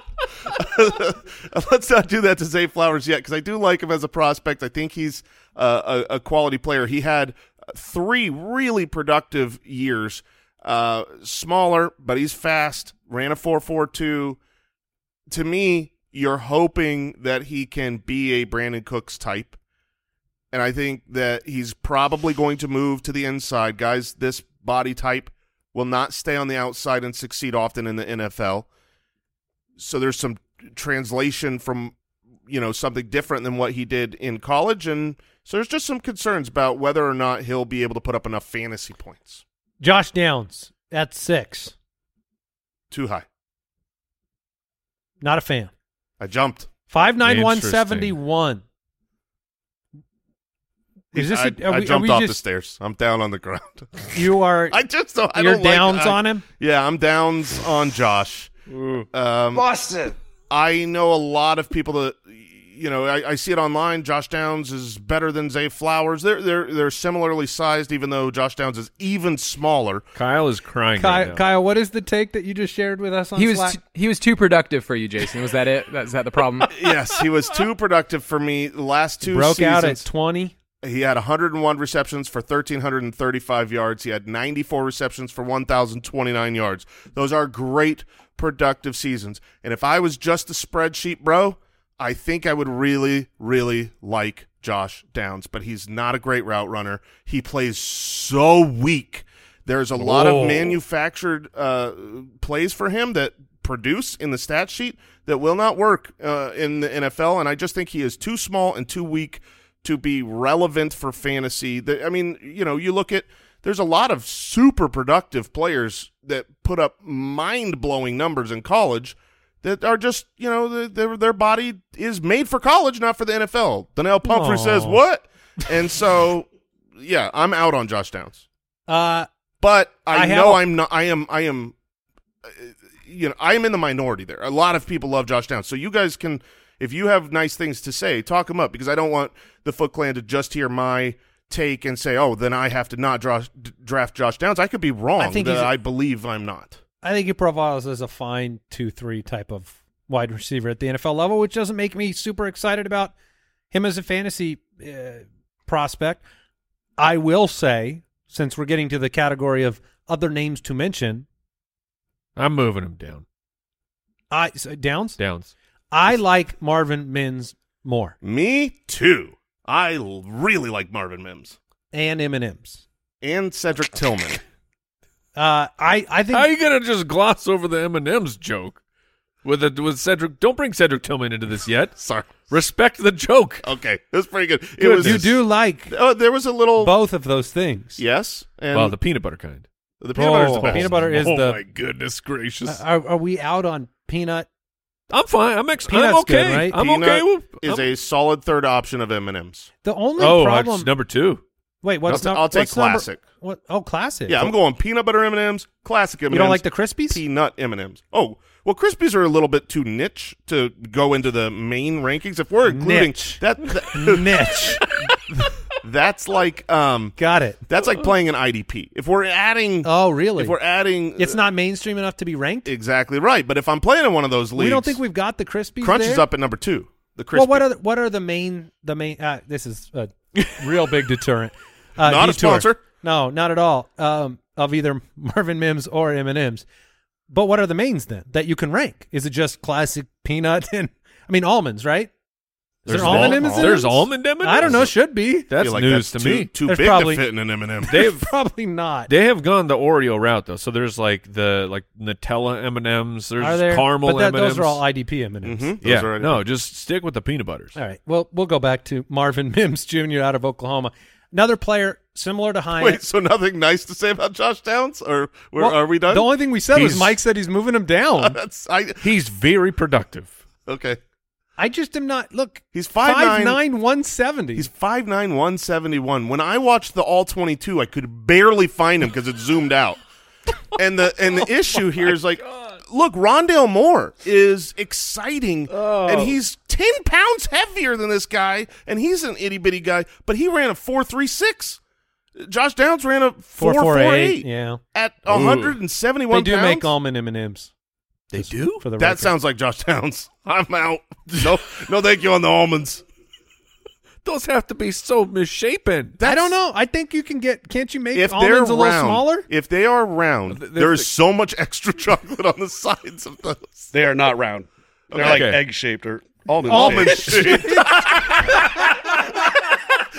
Let's not do that to Zay Flowers yet, because I do like him as a prospect. I think he's uh, a, a quality player. He had three really productive years. Uh, smaller, but he's fast. Ran a four four two. To me, you're hoping that he can be a Brandon Cooks type. And I think that he's probably going to move to the inside. Guys, this body type will not stay on the outside and succeed often in the N F L. So there's some translation from, you know, something different than what he did in college. And so there's just some concerns about whether or not he'll be able to put up enough fantasy points. Josh Downs at six. Too high. Not a fan. I jumped. five nine, one seventy-one. Is this I, a, are I we, jumped are we off just, the stairs. I'm down on the ground. You are. I just don't. I you're don't downs like, I, on him. Yeah, I'm downs on Josh. Um, Boston. I know a lot of people that you know. I, I see it online. Josh Downs is better than Zay Flowers. They're they're they're similarly sized, even though Josh Downs is even smaller. Kyle is crying. Kyle, right now. Kyle what is the take that you just shared with us on he Slack? Was t- he was too productive for you, Jason. Was that it? Is that the problem? Yes, he was too productive for me. The last two broke seasons, out at twenty. He had one hundred one receptions for one thousand three hundred thirty-five yards. He had ninety-four receptions for one thousand twenty-nine yards. Those are great, productive seasons. And if I was just a spreadsheet, bro, I think I would really, really like Josh Downs. But he's not a great route runner. He plays so weak. There's a Whoa. lot of manufactured uh, plays for him that produce in the stat sheet that will not work uh, in the N F L. And I just think he is too small and too weak to be relevant for fantasy. The, I mean, you know, you look at, there's a lot of super productive players that put up mind-blowing numbers in college that are just, you know, their their body is made for college, not for the N F L. Donnell Pumphrey Aww. says, what? And so, yeah, I'm out on Josh Downs. Uh, but I, I know I'm not, I am, I am, you know, I am in the minority there. A lot of people love Josh Downs. So you guys can, if you have nice things to say, talk them up, because I don't want the Foot Clan to just hear my take and say, oh, then I have to not draw, d- draft Josh Downs. I could be wrong. I think that I believe I'm not. I think he profiles as a fine two three type of wide receiver at the N F L level, which doesn't make me super excited about him as a fantasy uh, prospect. I will say since we're getting to the category of other names to mention. I'm moving him down. I so Downs? Downs. I like Marvin Mims more. Me too. I really like Marvin Mims. And M and M's. And Cedric Tillman. Uh, I, I think. How are you going to just gloss over the M and M's joke with a, with Cedric? Don't bring Cedric Tillman into this yet. Sorry. Respect the joke. Okay. It was pretty good. It was, you do like. Oh, there was a little. Both of those things. Yes. And well, the peanut butter kind. The peanut oh, butter is the best. Peanut butter is oh, the. Oh, my goodness gracious. Uh, are, are we out on peanut? I'm fine. I'm ex- I'm okay. Good, right? I'm peanut okay. With, is I'm... a solid third option of M and M's. The only oh, problem. Oh, number two. Wait, what's no, num- I'll take what's classic. Number, what? Oh, classic. Yeah, I'm going peanut butter M and M's, classic M and M's. You don't like the Crispies? Peanut M and M's. Oh, well, Crispies are a little bit too niche to go into the main rankings. If we're including niche. that, that niche, that's like um, got it. That's like playing an I D P. If we're adding, oh really? If we're adding, it's not mainstream enough to be ranked. Exactly right. But if I'm playing in one of those leagues, we don't think we've got the Crispies. Crunch there? Is up at number two. The Crispies. Well, what are the, what are the main the main? Uh, this is a real big deterrent. Uh, not detour. A sponsor. No, not at all. Um, of either Marvin Mims or M and M's. But what are the mains then that you can rank? Is it just classic peanut and I mean almonds, right? Is there's there almond M and M's? There's almond M and M's? I don't know. Should be. That's like news that's to too, me. Too there's big probably, to fit in an M and M. They've probably not. They have gone the Oreo route though. So there's like the like Nutella M and M's. There's there, caramel that, M and M's. Those are all I D P M and M's. Mm-hmm. Yeah. I D P. No, just stick with the peanut butters. All right. Well, we'll go back to Marvin Mims Junior out of Oklahoma. Another player similar to Hyatt. Wait, so nothing nice to say about Josh Downs? Or where, well, are we done? The only thing we said he's, was Mike said he's moving him down. Uh, that's, I, he's very productive. Okay. I just am not. Look, he's five nine, one seventy. He's five nine, one seventy-one. When I watched the All twenty-two, I could barely find him because it zoomed out. And the and the oh issue here is like, God. Look, Rondale Moore is exciting, oh. and he's ten pounds heavier than this guy, and he's an itty-bitty guy, but he ran a four three six. Josh Downs ran a four four eight yeah. at one seventy-one pounds. They do pounds. Make almond M and M's. They do? For the that record. Sounds like Josh Downs. I'm out. No, no thank you on the almonds. Those have to be so misshapen. That's, I don't know. I think you can get. Can't you make if almonds they're a little round, smaller? If they are round, there's there is the, so much extra chocolate on the sides of those. They are not round. They're okay. like okay. egg shaped or almond, almond shaped. shaped.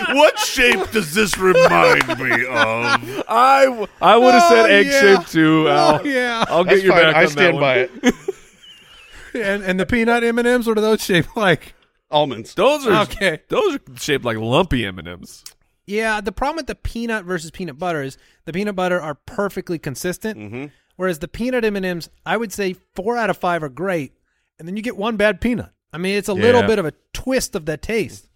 What shape does this remind me of? I, I would have oh, said egg yeah. shaped too. Al. Oh yeah, I'll get That's your fine. Back. I on stand that by one. It. And and the peanut M and M's, what are those shaped like? Almonds. Those are okay. Those are shaped like lumpy M and M's. Yeah, the problem with the peanut versus peanut butter is the peanut butter are perfectly consistent, mm-hmm. whereas the peanut M and M's, I would say four out of five are great, and then you get one bad peanut. I mean, it's a yeah. little bit of a twist of the taste.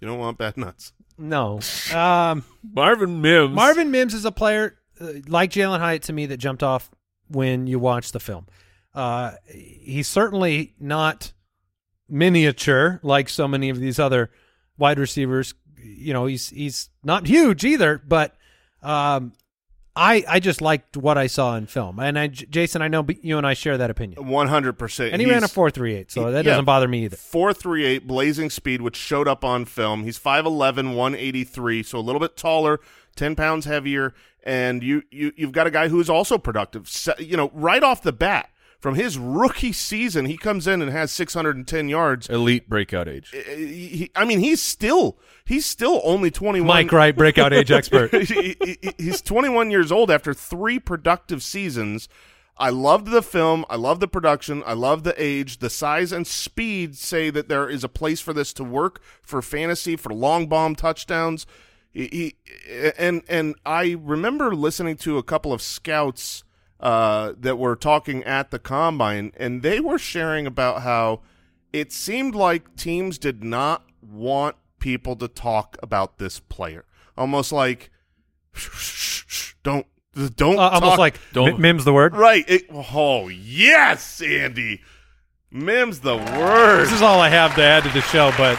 You don't want bad nuts. No. Um, Marvin Mims. Marvin Mims is a player uh, like Jalen Hyatt to me that jumped off when you watch the film. Uh, he's certainly not miniature like so many of these other wide receivers. You know, he's he's not huge either, but um, I I just liked what I saw in film. And I, Jason, I know you and I share that opinion. one hundred percent. And he ran a four three eight, so that yeah, doesn't bother me either. four three eight, blazing speed, which showed up on film. He's five eleven, one eighty-three, so a little bit taller, ten pounds heavier, and you, you, you've got a guy who's also productive. So, you know, right off the bat, from his rookie season, he comes in and has six hundred ten yards. Elite breakout age. I mean, he's still he's still only twenty-one. Mike Wright, breakout age expert. he, he, he's twenty-one years old after three productive seasons. I loved the film. I love the production. I love the age. The size and speed say that there is a place for this to work for fantasy, for long bomb touchdowns. He, he and and I remember listening to a couple of scouts Uh, that were talking at the Combine, and they were sharing about how it seemed like teams did not want people to talk about this player. Almost like, shh, shh, shh, don't, don't uh, talk. Almost like, don't. Mims the word? Right. It, oh, yes, Andy. Mims the word. This is all I have to add to the show, but...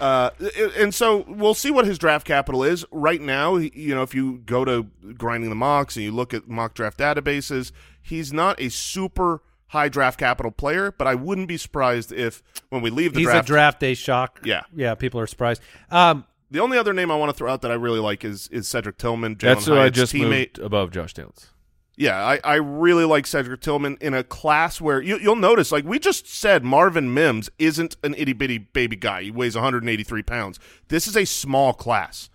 Uh, and so we'll see what his draft capital is right now. You know, if you go to Grinding the Mocks and you look at mock draft databases, he's not a super high draft capital player, but I wouldn't be surprised if when we leave the he's draft, he's a draft day shock. Yeah. Yeah. People are surprised. Um, The only other name I want to throw out that I really like is is Cedric Tillman. Jalen That's who I just teammate. moved above Josh Downs. Yeah, I, I really like Cedric Tillman in a class where you, you'll notice, like we just said, Marvin Mims isn't an itty-bitty baby guy. He weighs one hundred eighty-three pounds. This is a small class.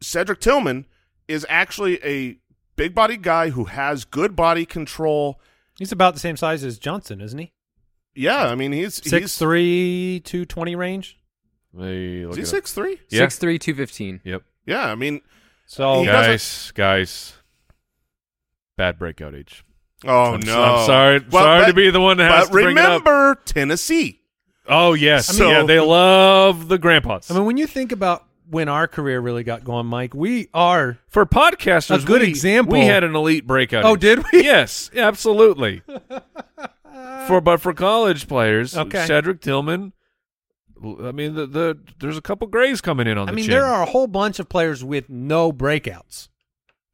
Cedric Tillman is actually a big-body guy who has good body control. He's about the same size as Johnson, isn't he? Yeah, I mean, he's... six three, two twenty range? Is he six three? Yeah. six three, two fifteen. Yep. Yeah, I mean... so Guys, guys... bad breakout age. Oh, I'm, no. I'm sorry. Well, sorry but, to be the one that has to bring it up. But remember Tennessee. Oh, yes. I mean, so, yeah, they love the grandpas. I mean, when you think about when our career really got going, Mike, we are for podcasters. A good we, example. We had an elite breakout. Oh, age. Did we? Yes, absolutely. for but for college players, okay. Cedric Tillman. I mean, the the there's a couple grays coming in on I the. I mean, chin. There are a whole bunch of players with no breakouts.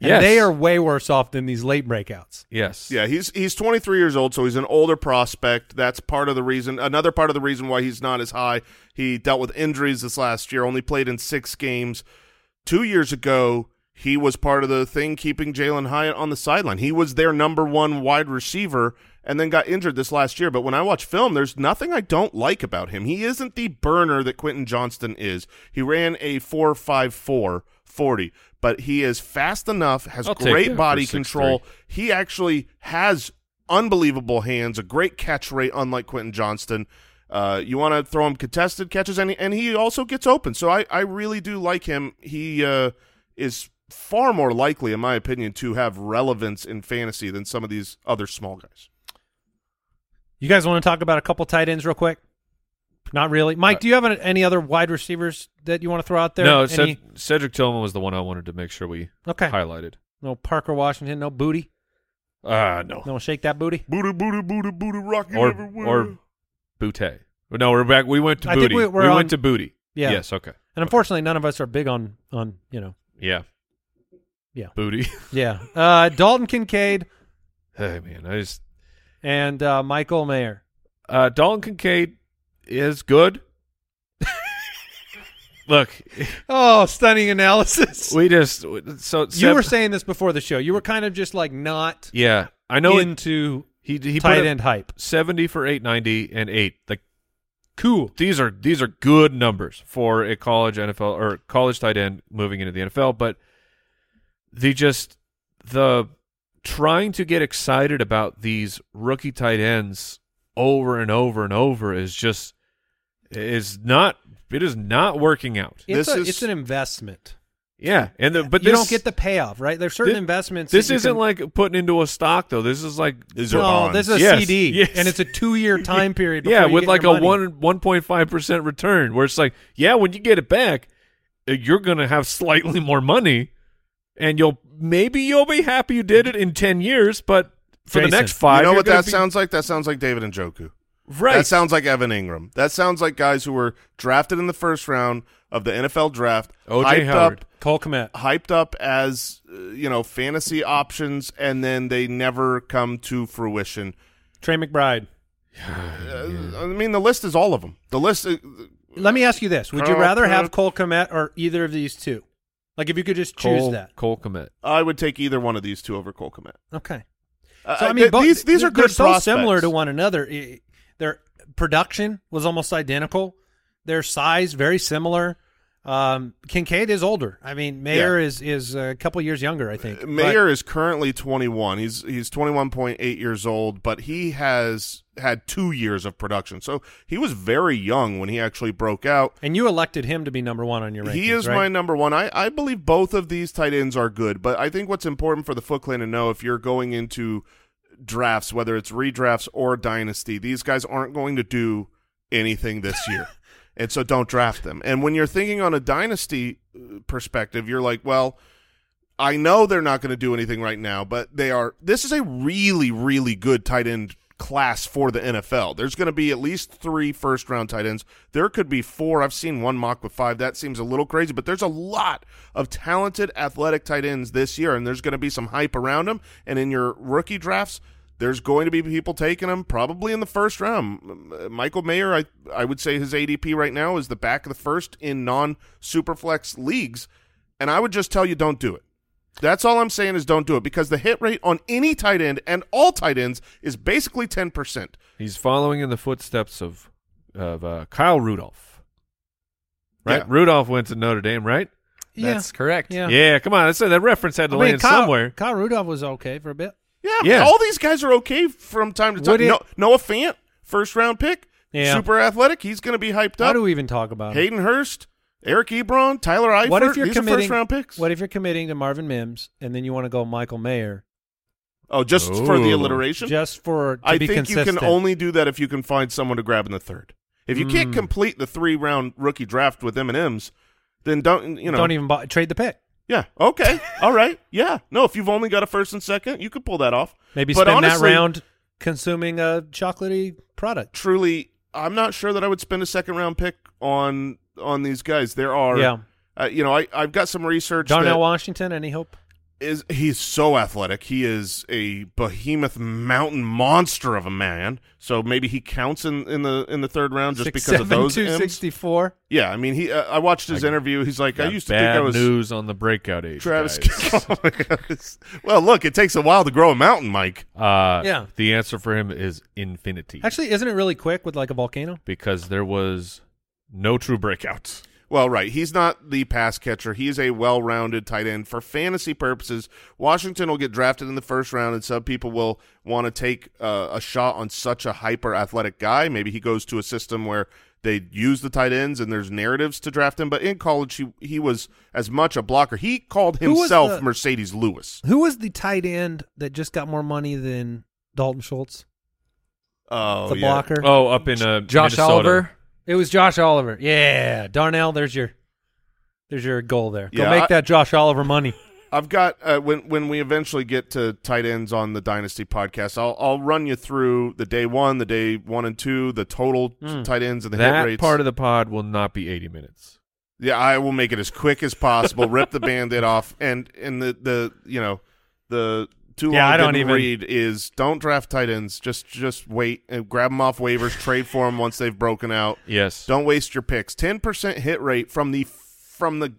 And yes. They are way worse off than these late breakouts. Yes. Yeah, he's he's twenty-three years old, so he's an older prospect. That's part of the reason. Another part of the reason why he's not as high. He dealt with injuries this last year, only played in six games. Two years ago, he was part of the thing keeping Jalen Hyatt on the sideline. He was their number one wide receiver and then got injured this last year. But when I watch film, there's nothing I don't like about him. He isn't the burner that Quentin Johnston is. He ran a four five four forty. But he is fast enough, has I'll great body control. He actually has unbelievable hands, a great catch rate, unlike Quentin Johnston. Uh, you want to throw him contested catches, and he, and he also gets open. So I, I really do like him. He uh, is far more likely, in my opinion, to have relevance in fantasy than some of these other small guys. You guys want to talk about a couple tight ends real quick? Not really. Mike, do you have any other wide receivers that you want to throw out there? No, Ced- Cedric Tillman was the one I wanted to make sure we okay. highlighted. No Parker Washington, no booty? Uh, no. No shake that booty? Booty, booty, booty, booty, rocking or, everywhere. Or Booty. No, we're back. We went to I booty. We, we on, went to booty. Yeah. Yes, okay. And unfortunately, none of us are big on, on you know. Yeah. Yeah. Booty. yeah. Uh, Dalton Kincaid. Hey, man. I just... And uh, Michael Mayer. Uh, Dalton Kincaid. Is good. Look. Oh, stunning analysis. We just so Seb, you were saying this before the show. You were kind of just like not. Yeah, I know into he, he tight end hype. Seventy for eight ninety and eight. Like cool. These are these are good numbers for a college N F L or college tight end moving into the N F L. But the just the trying to get excited about these rookie tight ends over and over and over is just. Is not it is not working out. It's, this a, is, it's an investment. Yeah, and the, but you this, don't get the payoff, right? There's certain this, investments. This isn't can, like putting into a stock though. This is like these no, are this is a yes, C D, yes. And it's a two year time period. Yeah, with like a one one point five percent return, where it's like, yeah, when you get it back, you're gonna have slightly more money, and you'll maybe you'll be happy you did it in ten years, but for Jason, the next five, you know what that be, sounds like? That sounds like David Njoku. Right. That sounds like Evan Ingram. That sounds like guys who were drafted in the first round of the N F L draft. O J Howard, up, Cole Kmet. Hyped up as, you know, fantasy options, and then they never come to fruition. Trey McBride. uh, I mean, the list is all of them. The list. Is, uh, Let me ask you this. Would you rather have Cole Kmet or either of these two? Like, if you could just choose Cole, that. Cole Kmet. I would take either one of these two over Cole Kmet. Okay. Uh, so, I mean, th- both, these, these are good prospects. They're so similar to one another. It, Their production was almost identical. Their size, very similar. Um, Kincaid is older. I mean, Mayer yeah. is is a couple years younger, I think. Uh, Mayer but, is currently twenty-one. He's he's twenty-one point eight years old, but he has had two years of production. So he was very young when he actually broke out. And you elected him to be number one on your rankings, He is right? my number one. I, I believe both of these tight ends are good, but I think what's important for the Foot Clan to know if you're going into – drafts, whether it's redrafts or dynasty, these guys aren't going to do anything this year. And so don't draft them. And when you're thinking on a dynasty perspective, you're like, well, I know they're not going to do anything right now, but they are. This is a really, really good tight end class for the N F L. There's going to be at least three first round tight ends. There could be four. I've seen one mock with five. That seems a little crazy, but there's a lot of talented athletic tight ends this year, and there's going to be some hype around them. And in your rookie drafts, There's going to be people taking him probably in the first round. Michael Mayer, I, I would say his A D P right now is the back of the first in non-superflex leagues, and I would just tell you don't do it. That's all I'm saying is don't do it, because the hit rate on any tight end and all tight ends is basically ten percent. He's following in the footsteps of of uh, Kyle Rudolph, right? Yeah. Rudolph went to Notre Dame, right? Yeah. That's correct. Yeah, yeah come on. That reference had to I mean, land Kyle, somewhere. Kyle Rudolph was okay for a bit. Yeah, yeah, all these guys are okay from time to time. It, no, Noah Fant, first-round pick, yeah. super athletic. He's going to be hyped up. How do we even talk about Hayden it? Hurst, Eric Ebron, Tyler Eifert. What if you're these are first-round picks. What if you're committing to Marvin Mims, and then you want to go Michael Mayer? Oh, just Ooh. for the alliteration? Just for to I be consistent. I think you can only do that if you can find someone to grab in the third. If you mm. can't complete the three-round rookie draft with M and M's, then don't you know? Don't even buy, trade the pick. Yeah. Okay. All right. Yeah. No, if you've only got a first and second, you could pull that off. Maybe but spend honestly, that round consuming a chocolatey product. Truly, I'm not sure that I would spend a second round pick on on these guys. There are, yeah. uh, you know, I I've got some research. Darnell Washington, any hope? Is he's so athletic? He is a behemoth mountain monster of a man. So maybe he counts in, in the in the third round just Six, because seven, of those. two sixty-four Yeah, I mean, he. Uh, I watched his I interview. He's like, I used to think I was bad news on the breakout age. Travis. Oh my goodness. Well, look, it takes a while to grow a mountain, Mike. Uh, yeah. The answer for him is infinity. Actually, isn't it really quick with like a volcano? Because there was no true breakouts. Well, right. He's not the pass catcher. He is a well-rounded tight end. For fantasy purposes, Washington will get drafted in the first round, and some people will want to take uh, a shot on such a hyper-athletic guy. Maybe he goes to a system where they use the tight ends and there's narratives to draft him. But in college, he, he was as much a blocker. He called himself the, Mercedes Lewis. Who was the tight end that just got more money than Dalton Schultz? Oh, the yeah. blocker. Oh, up in uh, Josh Minnesota. Oliver. It was Josh Oliver. Yeah, Darnell, there's your there's your goal there. Go yeah, make I, that Josh Oliver money. I've got uh, when when we eventually get to tight ends on the Dynasty podcast, I'll I'll run you through the day one, the day one and two, the total mm. tight ends and the that hit rates. That part of the pod will not be eighty minutes. Yeah, I will make it as quick as possible. Rip the Band-Aid off, and and the, the you know the. Too yeah, long I don't even read is don't draft tight ends. Just just wait and grab them off waivers. Trade for them once they've broken out. Yes. Don't waste your picks. ten percent hit rate from the from the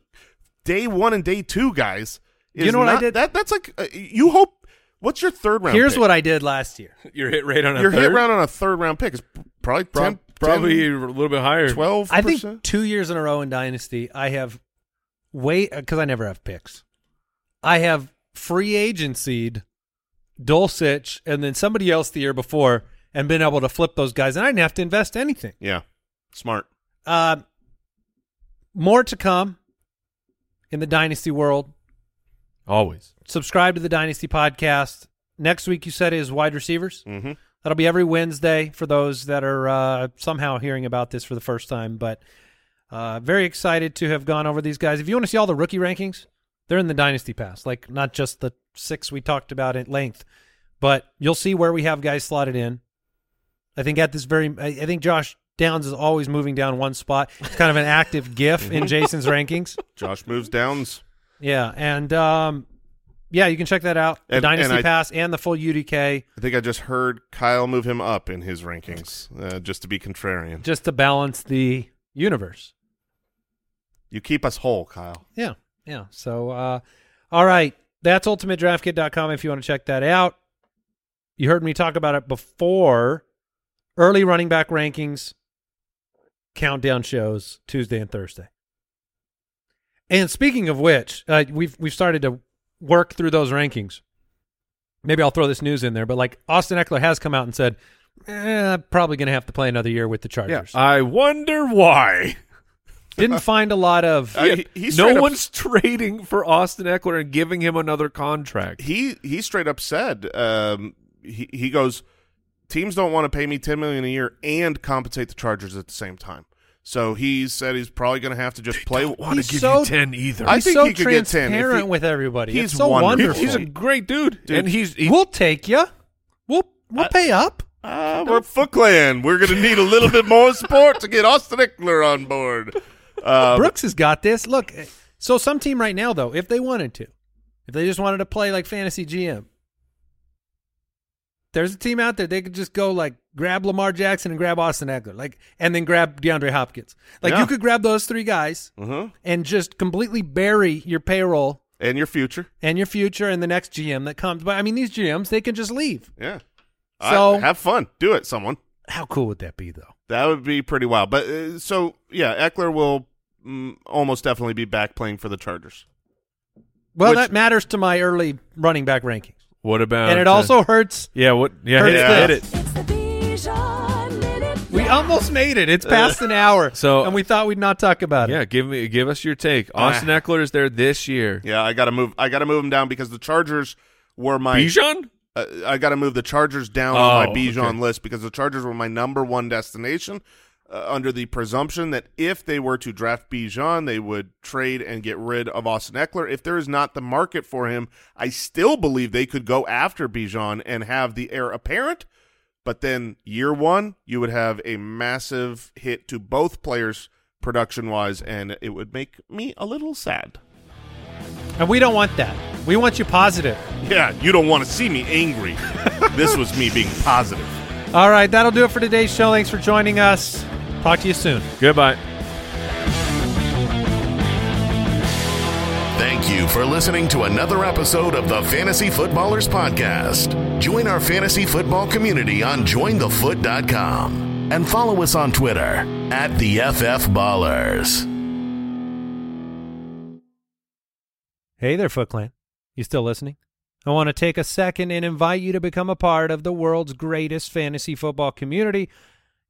day one and day two guys. Is you know what not, I did? That that's like uh, you hope. What's your third round? Here's pick? what I did last year. Your hit rate on a your third? hit round on a third round pick is probably ten, probably ten, a little bit higher. twelve percent I think two years in a row in Dynasty, I have wait because I never have picks. I have. Free agency'd Dulcich and then somebody else the year before and been able to flip those guys, and I didn't have to invest anything. Yeah, smart. Uh, more to come in the Dynasty world. Always. Subscribe to the Dynasty podcast. Next week you said is wide receivers. Mm-hmm. That'll be every Wednesday for those that are uh, somehow hearing about this for the first time, but uh, very excited to have gone over these guys. If you want to see all the rookie rankings, they're in the Dynasty Pass, like not just the six we talked about at length, but you'll see where we have guys slotted in. I think at this very, I think Josh Downs is always moving down one spot. It's kind of an active GIF in Jason's rankings. Josh moves Downs. Yeah, and um, yeah, you can check that out. The and, Dynasty and I, Pass and the full U D K. I think I just heard Kyle move him up in his rankings, uh, just to be contrarian, just to balance the universe. You keep us whole, Kyle. Yeah. Yeah, so, uh, all right, that's ultimate draft kit dot com if you want to check that out. You heard me talk about it before. Early running back rankings, countdown shows, Tuesday and Thursday. And speaking of which, uh, we've we've started to work through those rankings. Maybe I'll throw this news in there, but like Austin Ekeler has come out and said, eh, I'm probably going to have to play another year with the Chargers. Yeah, I wonder why. Didn't find a lot of. Uh, he, he no one's up, trading for Austin Ekeler and giving him another contract. He he straight up said um, he he goes, teams don't want to pay me ten million dollars a year and compensate the Chargers at the same time. So he said he's probably going to have to just they play. Don't want to give so, you ten either. I he's think so he could get ten. He's transparent with everybody. He's it's so wonderful. wonderful. He's a great dude, dude. and he's he, we'll take you. We'll we'll I, pay up. Uh, we're Foot Clan. We're going to need a little bit more support to get Austin Ekeler on board. Um, Brooks has got this. Look, so some team right now, though, if they wanted to, if they just wanted to play like fantasy G M, there's a team out there, they could just go like grab Lamar Jackson and grab Austin Ekeler, like, and then grab DeAndre Hopkins. Like yeah. you could grab those three guys mm-hmm. and just completely bury your payroll and your future and your future and the next G M that comes. But I mean, these G Ms, they can just leave. Yeah. So I, have fun. Do it. Someone. How cool would that be though? That would be pretty wild. But uh, so yeah, Ekeler will mm, almost definitely be back playing for the Chargers. Well, which, that matters to my early running back rankings. What about? And it uh, also hurts. Yeah. What? Yeah. Hurts yeah. Hit it. We almost made it. It's past an hour. So, and we thought we'd not talk about yeah, it. Yeah. Give me. Give us your take. Austin ah. Ekeler is there this year. Yeah. I got to move. I got to move him down because the Chargers were my Bijan. Uh, I got to move the Chargers down oh, on my Bijan okay. list because the Chargers were my number one destination uh, under the presumption that if they were to draft Bijan, they would trade and get rid of Austin Ekeler. If there is not the market for him, I still believe they could go after Bijan and have the heir apparent. But then year one, you would have a massive hit to both players production-wise, and it would make me a little sad. And we don't want that. We want you positive. Yeah, you don't want to see me angry. This was me being positive. All right, that'll do it for today's show. Thanks for joining us. Talk to you soon. Goodbye. Thank you for listening to another episode of the Fantasy Footballers Podcast. Join our fantasy football community on join the foot dot com and follow us on Twitter at the F F Ballers. Hey there, Foot Clan. You still listening? I want to take a second and invite you to become a part of the world's greatest fantasy football community.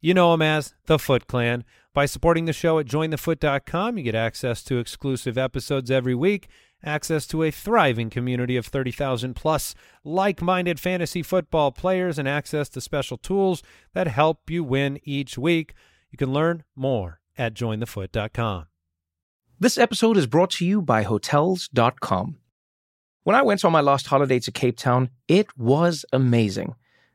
You know them as the Foot Clan. By supporting the show at join the foot dot com, you get access to exclusive episodes every week, access to a thriving community of thirty thousand plus like-minded fantasy football players, and access to special tools that help you win each week. You can learn more at join the foot dot com. This episode is brought to you by hotels dot com. When I went on my last holiday to Cape Town, it was amazing.